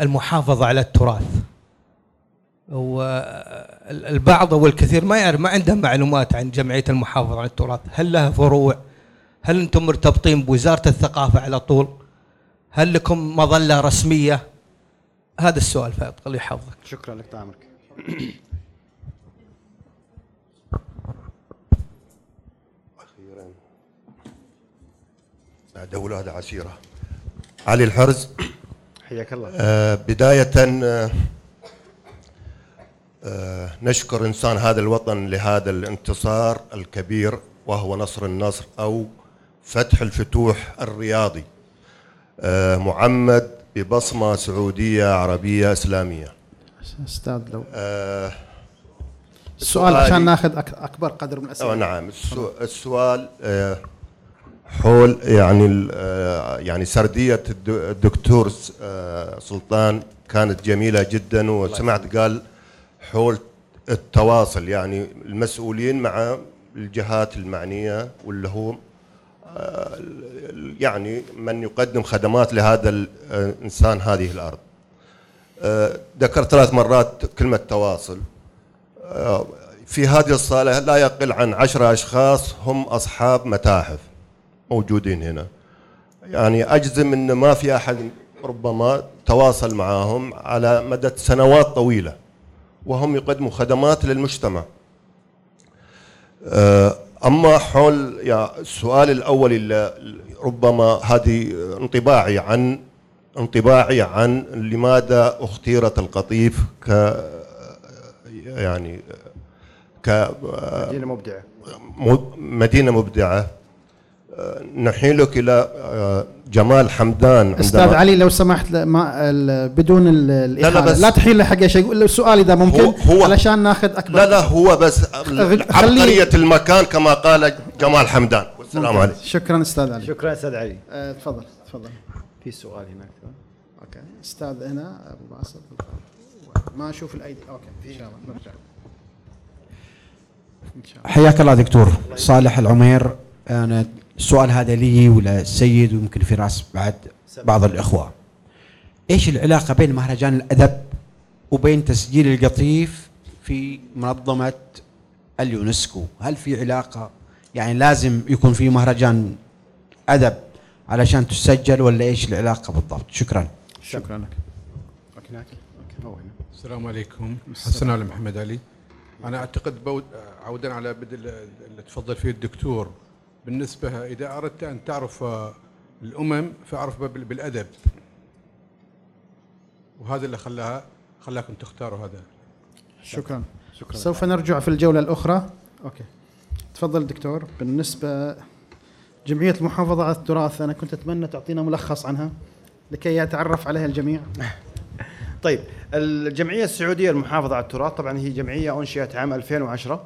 المحافظة على التراث، والبعض والكثير ما يعرف، ما عندهم معلومات عن جمعية المحافظة على التراث. هل لها فروع؟ هل أنتم مرتبطين بوزارة الثقافة على طول؟ هل لكم مظلة رسمية؟ هذا السؤال فقط اللي يحفظك. شكرا لك تعمرك. أخيرا دولة هذا عسيرة. علي الحرز حياك الله. آه بداية آه نشكر إنسان هذا الوطن لهذا الانتصار الكبير، وهو نصر النصر أو فتح الفتوح الرياضي، معمد ببصمة سعودية عربية إسلامية. أستاذ لو السؤال عشان ناخذ أكبر قدر من الأسئلة. نعم السؤال حول يعني يعني سرديه الدكتور سلطان كانت جميله جدا، وسمعت قال حول التواصل يعني المسؤولين مع الجهات المعنيه واللي هو يعني من يقدم خدمات لهذا الانسان هذه الارض. ذكر ثلاث مرات كلمه تواصل. في هذه الصاله لا يقل عن عشرة اشخاص هم اصحاب متاحف موجودين هنا، يعني اجزم ان ما في احد ربما تواصل معهم على مدى سنوات طويله وهم يقدموا خدمات للمجتمع. اما حول يعني السؤال الاول اللي ربما هذه انطباعي عن انطباعي عن لماذا اختيرت القطيف ك يعني ك مدينه مبدعه مدينه مبدعه نحيلك الى جمال حمدان. استاذ علي لو سمحت ما بدون الاحاله، لا, لا, لا تحيل لحق شيء، السؤال اذا ممكن هو علشان ناخذ اكبر. لا لا هو بس عبقريه المكان كما قال جمال حمدان. والسلام عليكم. شكرا استاذ علي. شكرا استاذ علي. أه تفضل تفضل. في سؤال هناك. اوكي استاذ انا ابو باسط ما اشوف الايدي. اوكي ان شاء الله نرجع. حياك الله دكتور صالح العمير. انا السؤال هذا لي ولا السيد ويمكن في راس بعد بعض الاخوه. ايش العلاقه بين مهرجان الادب وبين تسجيل القطيف في منظمه اليونسكو؟ هل في علاقه؟ يعني لازم يكون في مهرجان ادب علشان تسجل ولا ايش العلاقه بالضبط؟ شكرا. شكرا لك. السلام عليكم. حسن علي محمد علي. انا اعتقد عودا على بدء اللي تفضل فيه الدكتور، بالنسبة إذا أردت أن تعرف الأمم فأعرف بالأدب، وهذا اللي خلاها خلاكم تختاروا هذا. شكرا. شكرا. سوف نرجع في الجولة الأخرى. أوكي تفضل دكتور. بالنسبة جمعية المحافظة على التراث أنا كنت أتمنى تعطينا ملخص عنها لكي يتعرف عليها الجميع. طيب الجمعية السعودية المحافظة على التراث طبعا هي جمعية أنشئت عام ألفين وعشرة،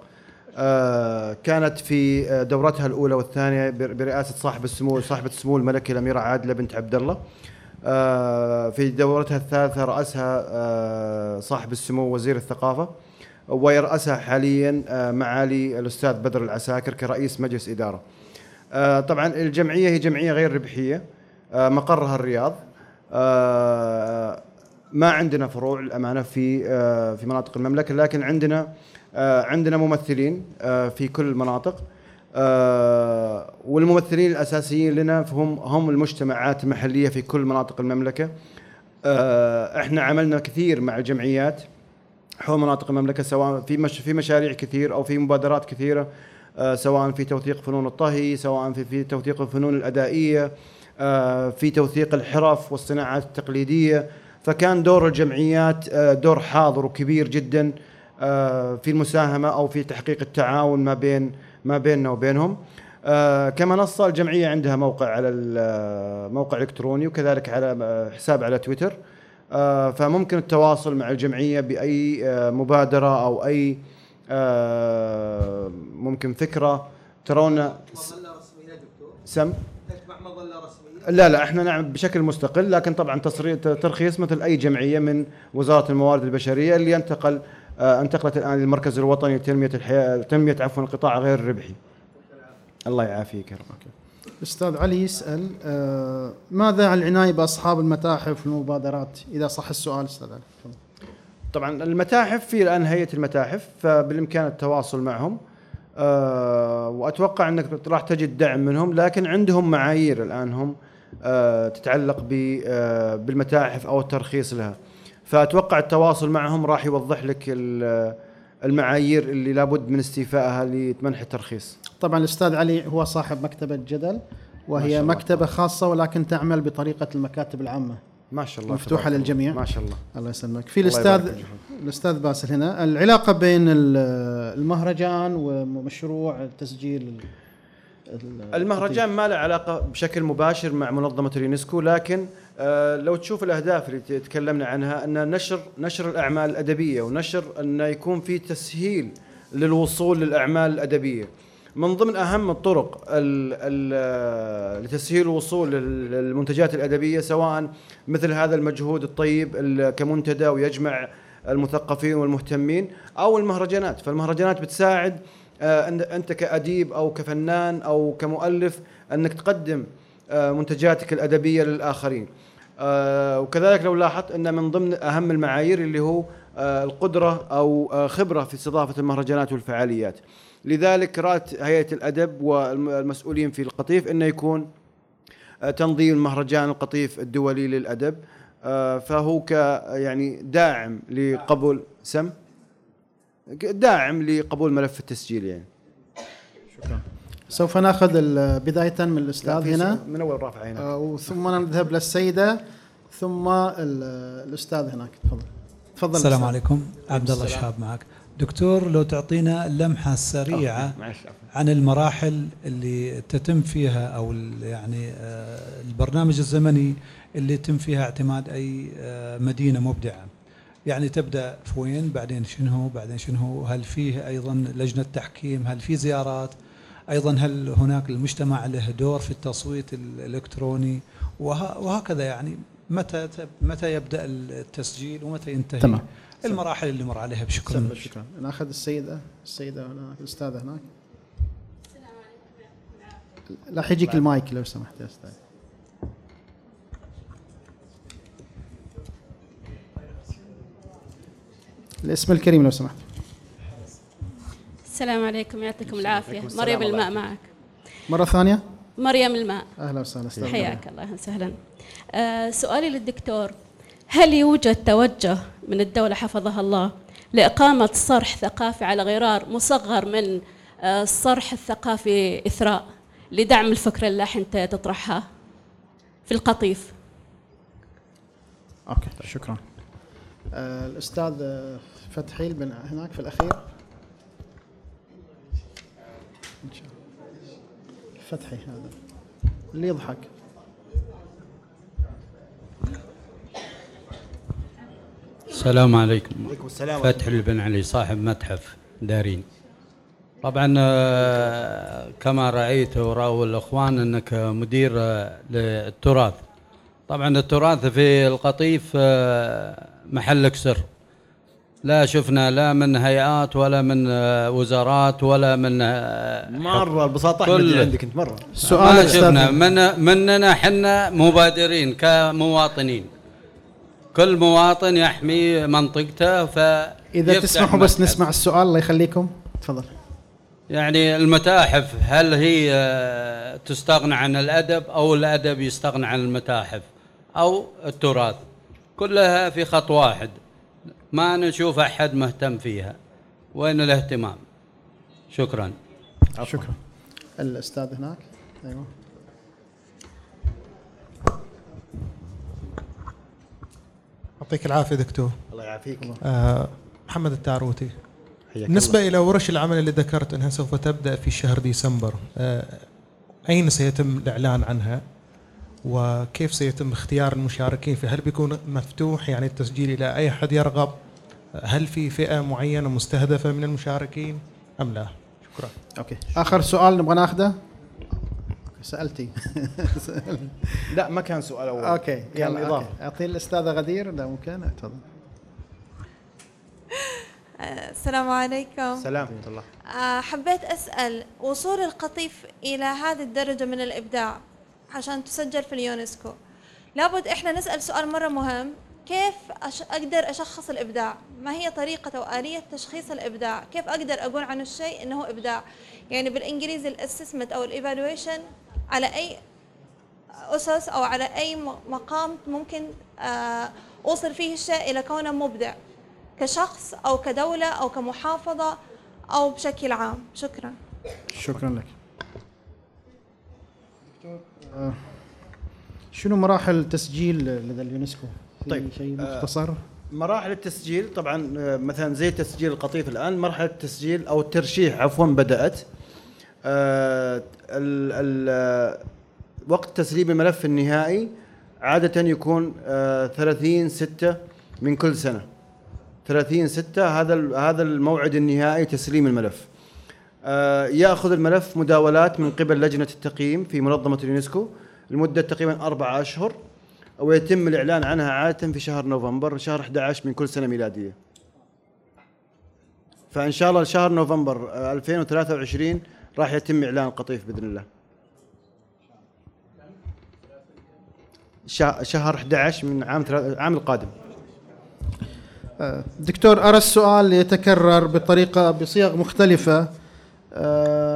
كانت في دورتها الأولى والثانية برئاسة صاحب السمو صاحبة السمو الملكة الأميرة عادلة بنت عبد الله. في دورتها الثالثة رأسها صاحب السمو وزير الثقافة، ويرأسها حاليا معالي الأستاذ بدر العساكر كرئيس مجلس إدارة. طبعا الجمعية هي جمعية غير ربحية، مقرها الرياض، ما عندنا فروع الأمانة في في مناطق المملكة، لكن عندنا عندنا ممثلين في كل المناطق، والممثلين الأساسيين لنا هم هم المجتمعات المحلية في كل مناطق المملكة. احنا عملنا كثير مع الجمعيات حول مناطق المملكة، سواء في في مشاريع كثير أو في مبادرات كثيرة، سواء في توثيق فنون الطهي، سواء في في توثيق الفنون الأدائية، في توثيق الحرف والصناعات التقليدية. فكان دور الجمعيات دور حاضر وكبير جدا في المساهمة أو في تحقيق التعاون ما بين ما بيننا وبينهم. كمنصة الجمعية عندها موقع على الموقع الإلكتروني، وكذلك على حساب على تويتر، فممكن التواصل مع الجمعية بأي مبادرة أو أي ممكن فكرة ترون سم. لا لا احنا نعمل بشكل مستقل، لكن طبعا ترخيص مثل أي جمعية من وزارة الموارد البشرية اللي ينتقل انتقلت الآن للمركز الوطني لتنمية الحياة تنمية عفوا القطاع غير الربحي. الله يعافيك. أستاذ علي يسأل آه ماذا عن العناية بأصحاب المتاحف والمبادرات إذا صح السؤال أستاذ علي؟ طبعا المتاحف في الآن هيئة المتاحف، فبالإمكان التواصل معهم، آه وأتوقع أنك راح تجد دعم منهم، لكن عندهم معايير الآن هم آه تتعلق آه بالمتاحف أو الترخيص لها، فأتوقع التواصل معهم راح يوضح لك المعايير اللي لابد من استيفائها لمنح الترخيص. طبعا الأستاذ علي هو صاحب مكتبة جدل، وهي مكتبة خاصة ولكن تعمل بطريقة المكاتب العامة، ما شاء الله مفتوحة للجميع. ما شاء الله. الله يسلمك. في الأستاذ الأستاذ باسل هنا العلاقة بين المهرجان ومشروع تسجيل. المهرجان ما له علاقة بشكل مباشر مع منظمة اليونسكو، لكن لو تشوف الأهداف اللي تكلمنا عنها أن نشر نشر الأعمال الأدبية، ونشر أن يكون في تسهيل للوصول للأعمال الأدبية، من ضمن أهم الطرق ال ال لتسهيل الوصول للمنتجات الأدبية، سواء مثل هذا المجهود الطيب كمنتدى ويجمع المثقفين والمهتمين، أو المهرجانات. فالمهرجانات بتساعد أنت كأديب أو كفنان أو كمؤلف أنك تقدم منتجاتك الأدبية للآخرين. وكذلك لو لاحظت أن من ضمن أهم المعايير اللي هو القدرة أو خبرة في استضافة المهرجانات والفعاليات. لذلك رأت هيئة الأدب والمسؤولين في القطيف أنه يكون تنظيم مهرجان القطيف الدولي للأدب، فهو يعني داعم لقبول سم داعم لقبول ملف التسجيل. يعني شكرا. سوف نأخذ بداية من الأستاذ هنا من أول رافع هنا، وثم نذهب للسيدة ثم الأستاذ هناك. تفضل تفضل. السلام عليكم، عبد الله شهاب معك. دكتور، لو تعطينا لمحة سريعة عن المراحل اللي تتم فيها، أو يعني البرنامج الزمني اللي يتم فيها اعتماد أي مدينة مبدعة. يعني تبدأ في وين، بعدين شنو، بعدين شنو، هل فيه أيضا لجنة تحكيم، هل في زيارات أيضا، هل هناك المجتمع له دور في التصويت الإلكتروني، وهكذا. يعني متى متى يبدأ التسجيل ومتى ينتهي؟ تمام. المراحل اللي مر عليها بشكل. شكرا. ناخذ السيدة السيدة هناك، الأستاذة هناك. السلام عليكم. راح يجيك المايك لو سمحت يا أستاذ. الاسم الكريم لو سمحت. السلام عليكم، يعطيكم العافية. مريم الماء معك. مرة ثانية. مريم الماء. أهلا وسهلا. حياك الله. أهلا وسهلا. آه سؤالي للدكتور، هل يوجد توجه من الدولة حفظها الله لإقامة صرح ثقافي على غرار مصغر من آه الصرح الثقافي إثراء لدعم الفكرة اللي أنت تطرحها في القطيف؟ أوكي، شكرا. آه الأستاذ فتحي هناك في الأخير. إن شاء الله. فتحي هذا اللي يضحك. السلام عليكم. السلام. فتح البن علي، صاحب متحف دارين. طبعا كما رأيت ورأوا الأخوان أنك مدير للتراث. طبعا التراث في القطيف محلك سر، لا شفنا لا من هيئات ولا من وزارات ولا من مرة البساطة كل عندك انت مرة ما شفنا من مننا حنا مبادرين كمواطنين، كل مواطن يحمي منطقته. فإذا تسمحوا بس نسمع السؤال الله يخليكم. تفضل. يعني المتاحف هل هي تستغنى عن الأدب أو الأدب يستغنى عن المتاحف أو التراث؟ كلها في خط واحد، ما نشوف أحد مهتم فيها. وين الاهتمام؟ شكرا. شكرا. الأستاذ هناك. أيوة. يعطيك العافية دكتور. الله يعافيك. آه محمد التعروتي. بالنسبة الله. إلى ورش العمل اللي ذكرت أنها سوف تبدأ في شهر ديسمبر، آه أين سيتم الإعلان عنها؟ وكيف سيتم اختيار المشاركين فيه؟ هل بيكون مفتوح يعني التسجيل إلى أي حد يرغب؟ هل في فئة معينة مستهدفة من المشاركين أم لا؟ شكرا. أوكي. آخر سؤال نبغى ناخده. سألتي. لا ما كان سؤال أول. أوكي. يلا إضافة. أعطي الأستاذة غدير لو ممكن. تفضل. السلام عليكم. سلام الله. حبيت أسأل، وصول القطيف إلى هذه الدرجة من الإبداع عشان تسجل في اليونسكو، لابد إحنا نسأل سؤال مرة مهم، كيف أقدر أشخص الإبداع؟ ما هي طريقة أو آلية تشخيص الإبداع؟ كيف أقدر أقول عن الشيء إنه إبداع؟ يعني بالإنجليزي الأسسمنت أو الإيفالويشن، على أي أسس أو على أي مقام ممكن أوصل فيه الشيء إلى كونه مبدع كشخص أو كدولة أو كمحافظة أو بشكل عام؟ شكرا. شكرا لك. شنو مراحل تسجيل لدى اليونسكو؟ طيب شيء مختصر. مراحل التسجيل طبعا مثلا زي تسجيل القطيف الآن، مرحلة التسجيل أو الترشيح عفوا بدأت. آه ال ال وقت تسليم الملف النهائي عادة يكون آه ثلاثين ستة من كل سنة. ثلاثين ستة هذا هذا الموعد النهائي تسليم الملف. يأخذ الملف مداولات من قبل لجنة التقييم في منظمة اليونسكو لمدة تقريبا أربعة أشهر، ويتم الإعلان عنها عادة في شهر نوفمبر، شهر أحد عشر من كل سنة ميلادية. فإن شاء الله شهر نوفمبر ألفين وثلاثة وعشرين راح يتم إعلان القطيف بإذن الله. شهر أحد عشر من عام عام القادم. دكتور، أرى السؤال يتكرر بطريقة بصيغ مختلفة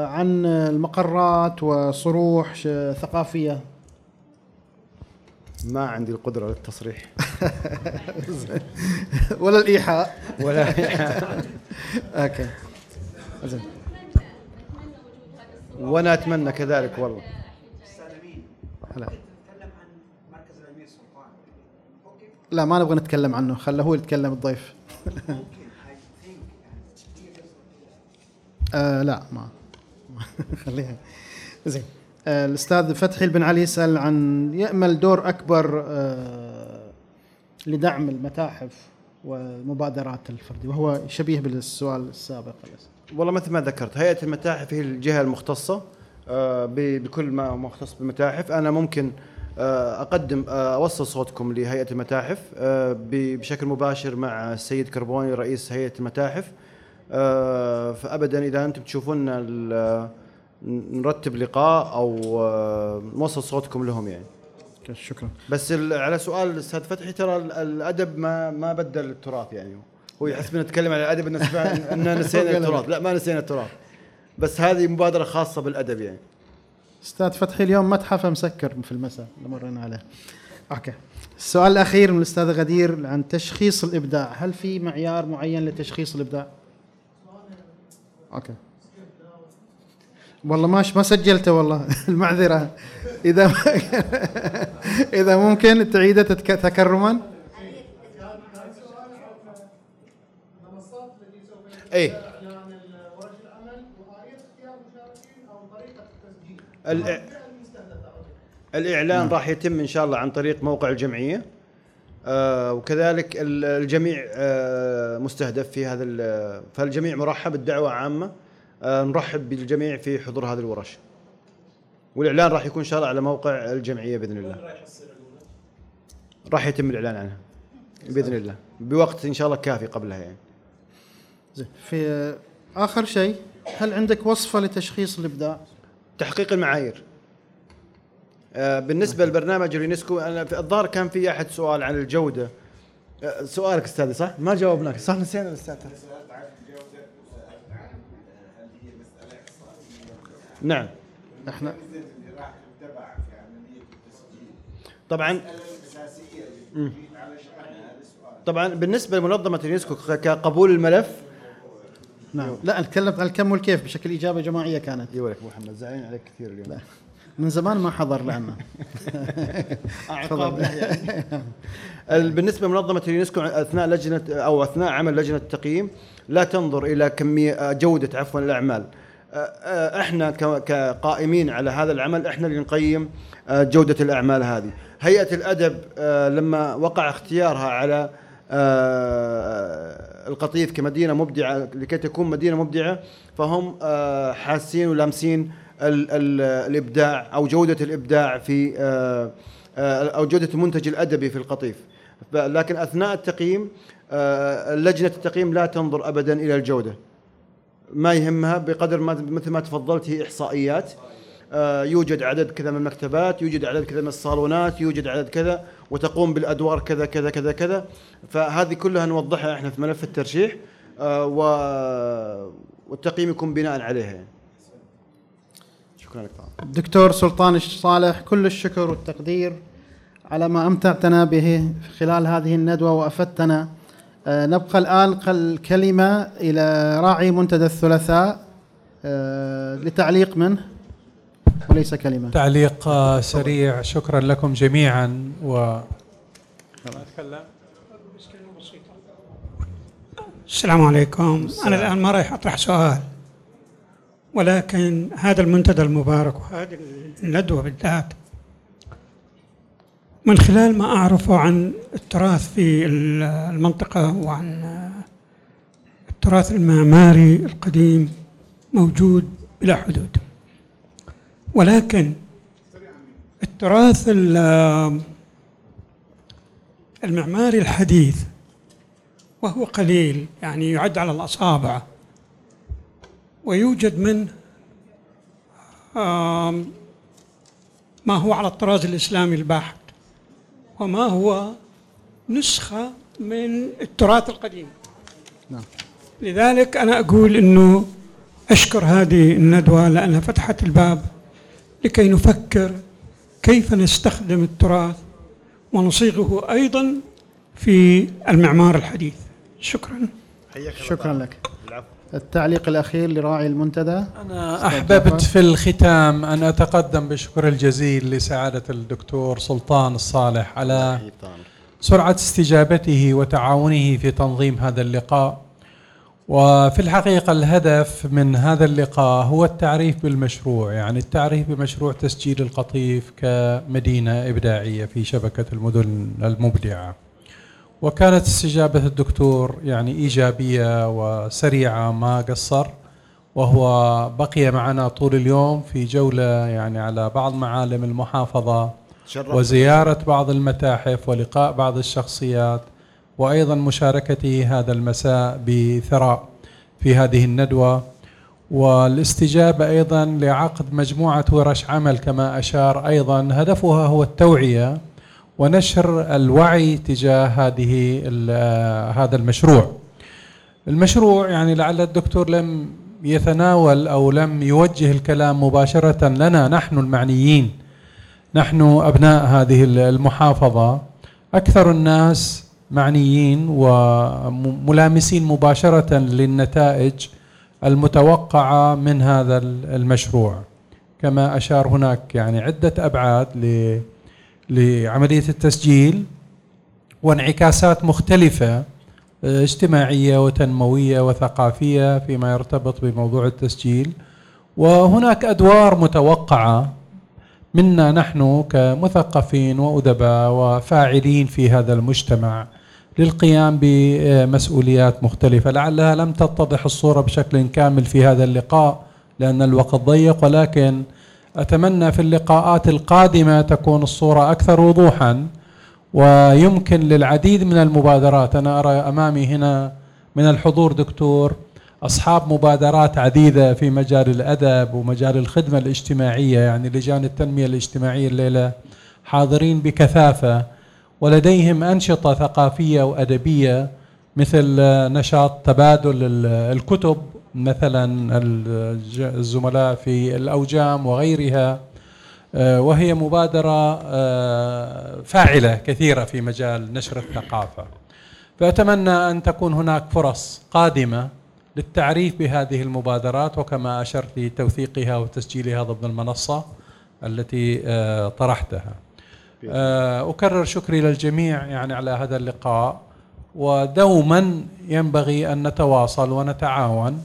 عن المقرات وصروح ثقافية. ما عندي القدرة للتصريح ولا الإيحاء ولا أوكي. زين، وأنا أتمنى كذلك والله. لا، ما نبغى نتكلم عنه، خله هو يتكلم الضيف. آه لا ما خليها. زين، آه الأستاذ فتحي البن علي يسأل عن يأمل دور أكبر آه لدعم المتاحف والمبادرات الفردية، وهو شبيه بالسؤال السابق. والله مثل ما ذكرت، هيئة المتاحف هي الجهة المختصة آه بكل ما مختص بالمتاحف. أنا ممكن أقدم أوصل صوتكم لهيئة المتاحف بشكل مباشر مع السيد كربوني رئيس هيئة المتاحف. فأبدا إذا أنتم تشوفون نرتب لقاء أو نوصل صوتكم لهم يعني. شكرا. بس على سؤال الأستاذ فتحي، ترى الأدب ما ما بدل التراث يعني. هو يحسبنا نتكلم عن الأدب أننا نسينا التراث. لا، ما نسينا التراث، بس هذه مبادرة خاصة بالأدب يعني. أستاذ فتحي اليوم متحفه مسكر في المساء اللي مرينا عليه. أوكي، السؤال الأخير من الأستاذ غدير عن تشخيص الإبداع، هل في معيار معين لتشخيص الإبداع؟ أوكي، والله ماش ما سجلته والله المعذرة. إذا إذا ممكن تعيده تكرما. إيه، الإعلان راح يتم إن شاء الله عن طريق موقع الجمعية، آه وكذلك الجميع آه مستهدف في هذا، فالجميع مرحب، الدعوة عامة، آه نرحب بالجميع في حضور هذه الورش، والإعلان راح يكون إن شاء الله على موقع الجمعية بإذن الله. راح يتم الإعلان عنها بإذن الله بوقت إن شاء الله كافي قبلها يعني. في آخر شيء، هل عندك وصفة لتشخيص الإبداع؟ تحقيق المعايير. بالنسبة لبرنامج اليونسكو، أنا في الظاهر كان في أحد سؤال عن الجودة. سؤالك أستاذي صح؟ ما جاوبناك صح، نسينا أستاذي. نعم، إحنا طبعا طبعا بالنسبة لمنظمة اليونسكو كقبول الملف. نعم. لا، تكلمت عن الكم والكيف بشكل إجابة جماعية كانت. يا ولك محمد، زعلان عليك كثير اليوم. لا، من زمان ما حضر لعنا. عقاب. بالنسبة لمنظمة اليونسكو، أثناء لجنة أو أثناء عمل لجنة التقييم لا تنظر إلى كمية جودة عفوا الأعمال. إحنا كقائمين على هذا العمل إحنا اللي نقيم جودة الأعمال هذه. هيئة الأدب لما وقع اختيارها على آه القطيف كمدينة مبدعة لكي تكون مدينة مبدعة، فهم آه حاسين ولامسين ال ال الإبداع أو جودة الإبداع في آه آه أو جودة المنتج الأدبي في القطيف. لكن أثناء التقييم آه لجنة التقييم لا تنظر أبدا إلى الجودة، ما يهمها بقدر ما مثل ما تفضلت، هي إحصائيات. آه يوجد عدد كذا من المكتبات، يوجد عدد كذا من الصالونات، يوجد عدد كذا، وتقوم بالأدوار كذا كذا كذا كذا. فهذه كلها نوضحها احنا في ملف الترشيح، آه و... والتقييم يكون بناء عليها. شكرا لك دكتور سلطان الصالح، كل الشكر والتقدير على ما أمتعتنا به خلال هذه الندوة وأفدتنا. آه نبقى الآن الكلمة إلى راعي منتدى الثلاثاء آه لتعليق منه، وليس كلمة، تعليق سريع. شكرا لكم جميعا. و السلام عليكم. أنا الآن ما رايح أطرح سؤال، ولكن هذا المنتدى المبارك وهذه الندوة بالذات، من خلال ما أعرفه عن التراث في المنطقة وعن التراث المعماري القديم موجود بلا حدود. ولكن التراث المعماري الحديث وهو قليل، يعني يعد على الأصابع، ويوجد من ما هو على الطراز الإسلامي الباحت، وما هو نسخة من التراث القديم. لذلك أنا أقول أنه أشكر هذه الندوة لأنها فتحت الباب لكي نفكر كيف نستخدم التراث ونصيغه أيضاً في المعمار الحديث. شكراً. شكراً لك. التعليق الأخير لراعي المنتدى. أنا أحببت في الختام أن أتقدم بشكر الجزيل لسعادة الدكتور سلطان الصالح على سرعة استجابته وتعاونه في تنظيم هذا اللقاء. وفي الحقيقة الهدف من هذا اللقاء هو التعريف بالمشروع، يعني التعريف بمشروع تسجيل القطيف كمدينة إبداعية في شبكة المدن المبدعة. وكانت استجابة الدكتور يعني إيجابية وسريعة ما قصر، وهو بقي معنا طول اليوم في جولة يعني على بعض معالم المحافظة وزيارة بعض المتاحف ولقاء بعض الشخصيات، وأيضا مشاركتي هذا المساء بثراء في هذه الندوة، والاستجابة أيضا لعقد مجموعة ورش عمل كما أشار أيضا هدفها هو التوعية ونشر الوعي تجاه هذه هذا المشروع. المشروع يعني لعل الدكتور لم يتناول أو لم يوجه الكلام مباشرة لنا نحن المعنيين، نحن أبناء هذه المحافظة، أكثر الناس معنيين وملامسين مباشرة للنتائج المتوقعة من هذا المشروع. كما أشار هناك يعني عدة أبعاد ل لعملية التسجيل وانعكاسات مختلفة اجتماعية وتنموية وثقافية فيما يرتبط بموضوع التسجيل، وهناك أدوار متوقعة منا نحن كمثقفين وأدباء وفاعلين في هذا المجتمع للقيام بمسؤوليات مختلفة. لعلها لم تتضح الصورة بشكل كامل في هذا اللقاء لأن الوقت ضيق، ولكن أتمنى في اللقاءات القادمة تكون الصورة أكثر وضوحا، ويمكن للعديد من المبادرات. أنا أرى أمامي هنا من الحضور دكتور أصحاب مبادرات عديدة في مجال الأدب ومجال الخدمة الاجتماعية، يعني لجان التنمية الاجتماعية الليلة حاضرين بكثافة، ولديهم أنشطة ثقافية وأدبية مثل نشاط تبادل الكتب مثلا الزملاء في الأوجام وغيرها، وهي مبادرة فاعلة كثيرة في مجال نشر الثقافة. فأتمنى أن تكون هناك فرص قادمة للتعريف بهذه المبادرات، وكما أشرت توثيقها وتسجيلها ضمن المنصة التي طرحتها. أكرر شكري للجميع يعني على هذا اللقاء، ودوما ينبغي أن نتواصل ونتعاون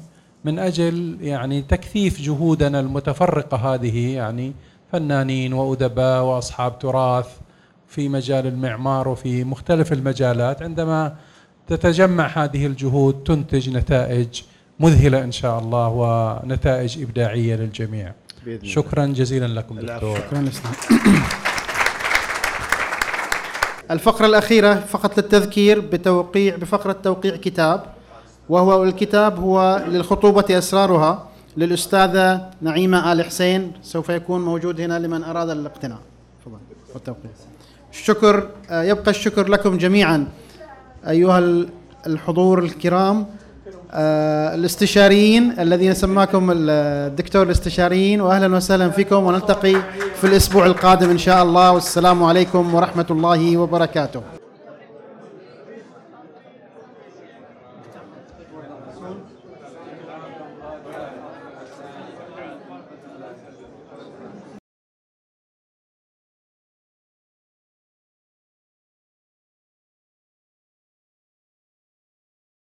من أجل يعني تكثيف جهودنا المتفرقة هذه، يعني فنانين وأدباء وأصحاب تراث في مجال المعمار وفي مختلف المجالات. عندما تتجمع هذه الجهود تنتج نتائج مذهلة إن شاء الله ونتائج إبداعية للجميع. شكرا جزيلا لكم دكتور. شكرا لك. الفقرة الأخيرة فقط للتذكير بتوقيع بفقرة توقيع كتاب، وهو الكتاب هو للخطوبة أسرارها للأستاذة نعيمة آل حسين، سوف يكون موجود هنا لمن أراد الاقتناء والتوقيع. الشكر يبقى الشكر لكم جميعا أيها الحضور الكرام، الاستشاريين الذين سماكم الدكتور الاستشاريين، وأهلا وسهلا فيكم، ونلتقي في الأسبوع القادم إن شاء الله، والسلام عليكم ورحمة الله وبركاته.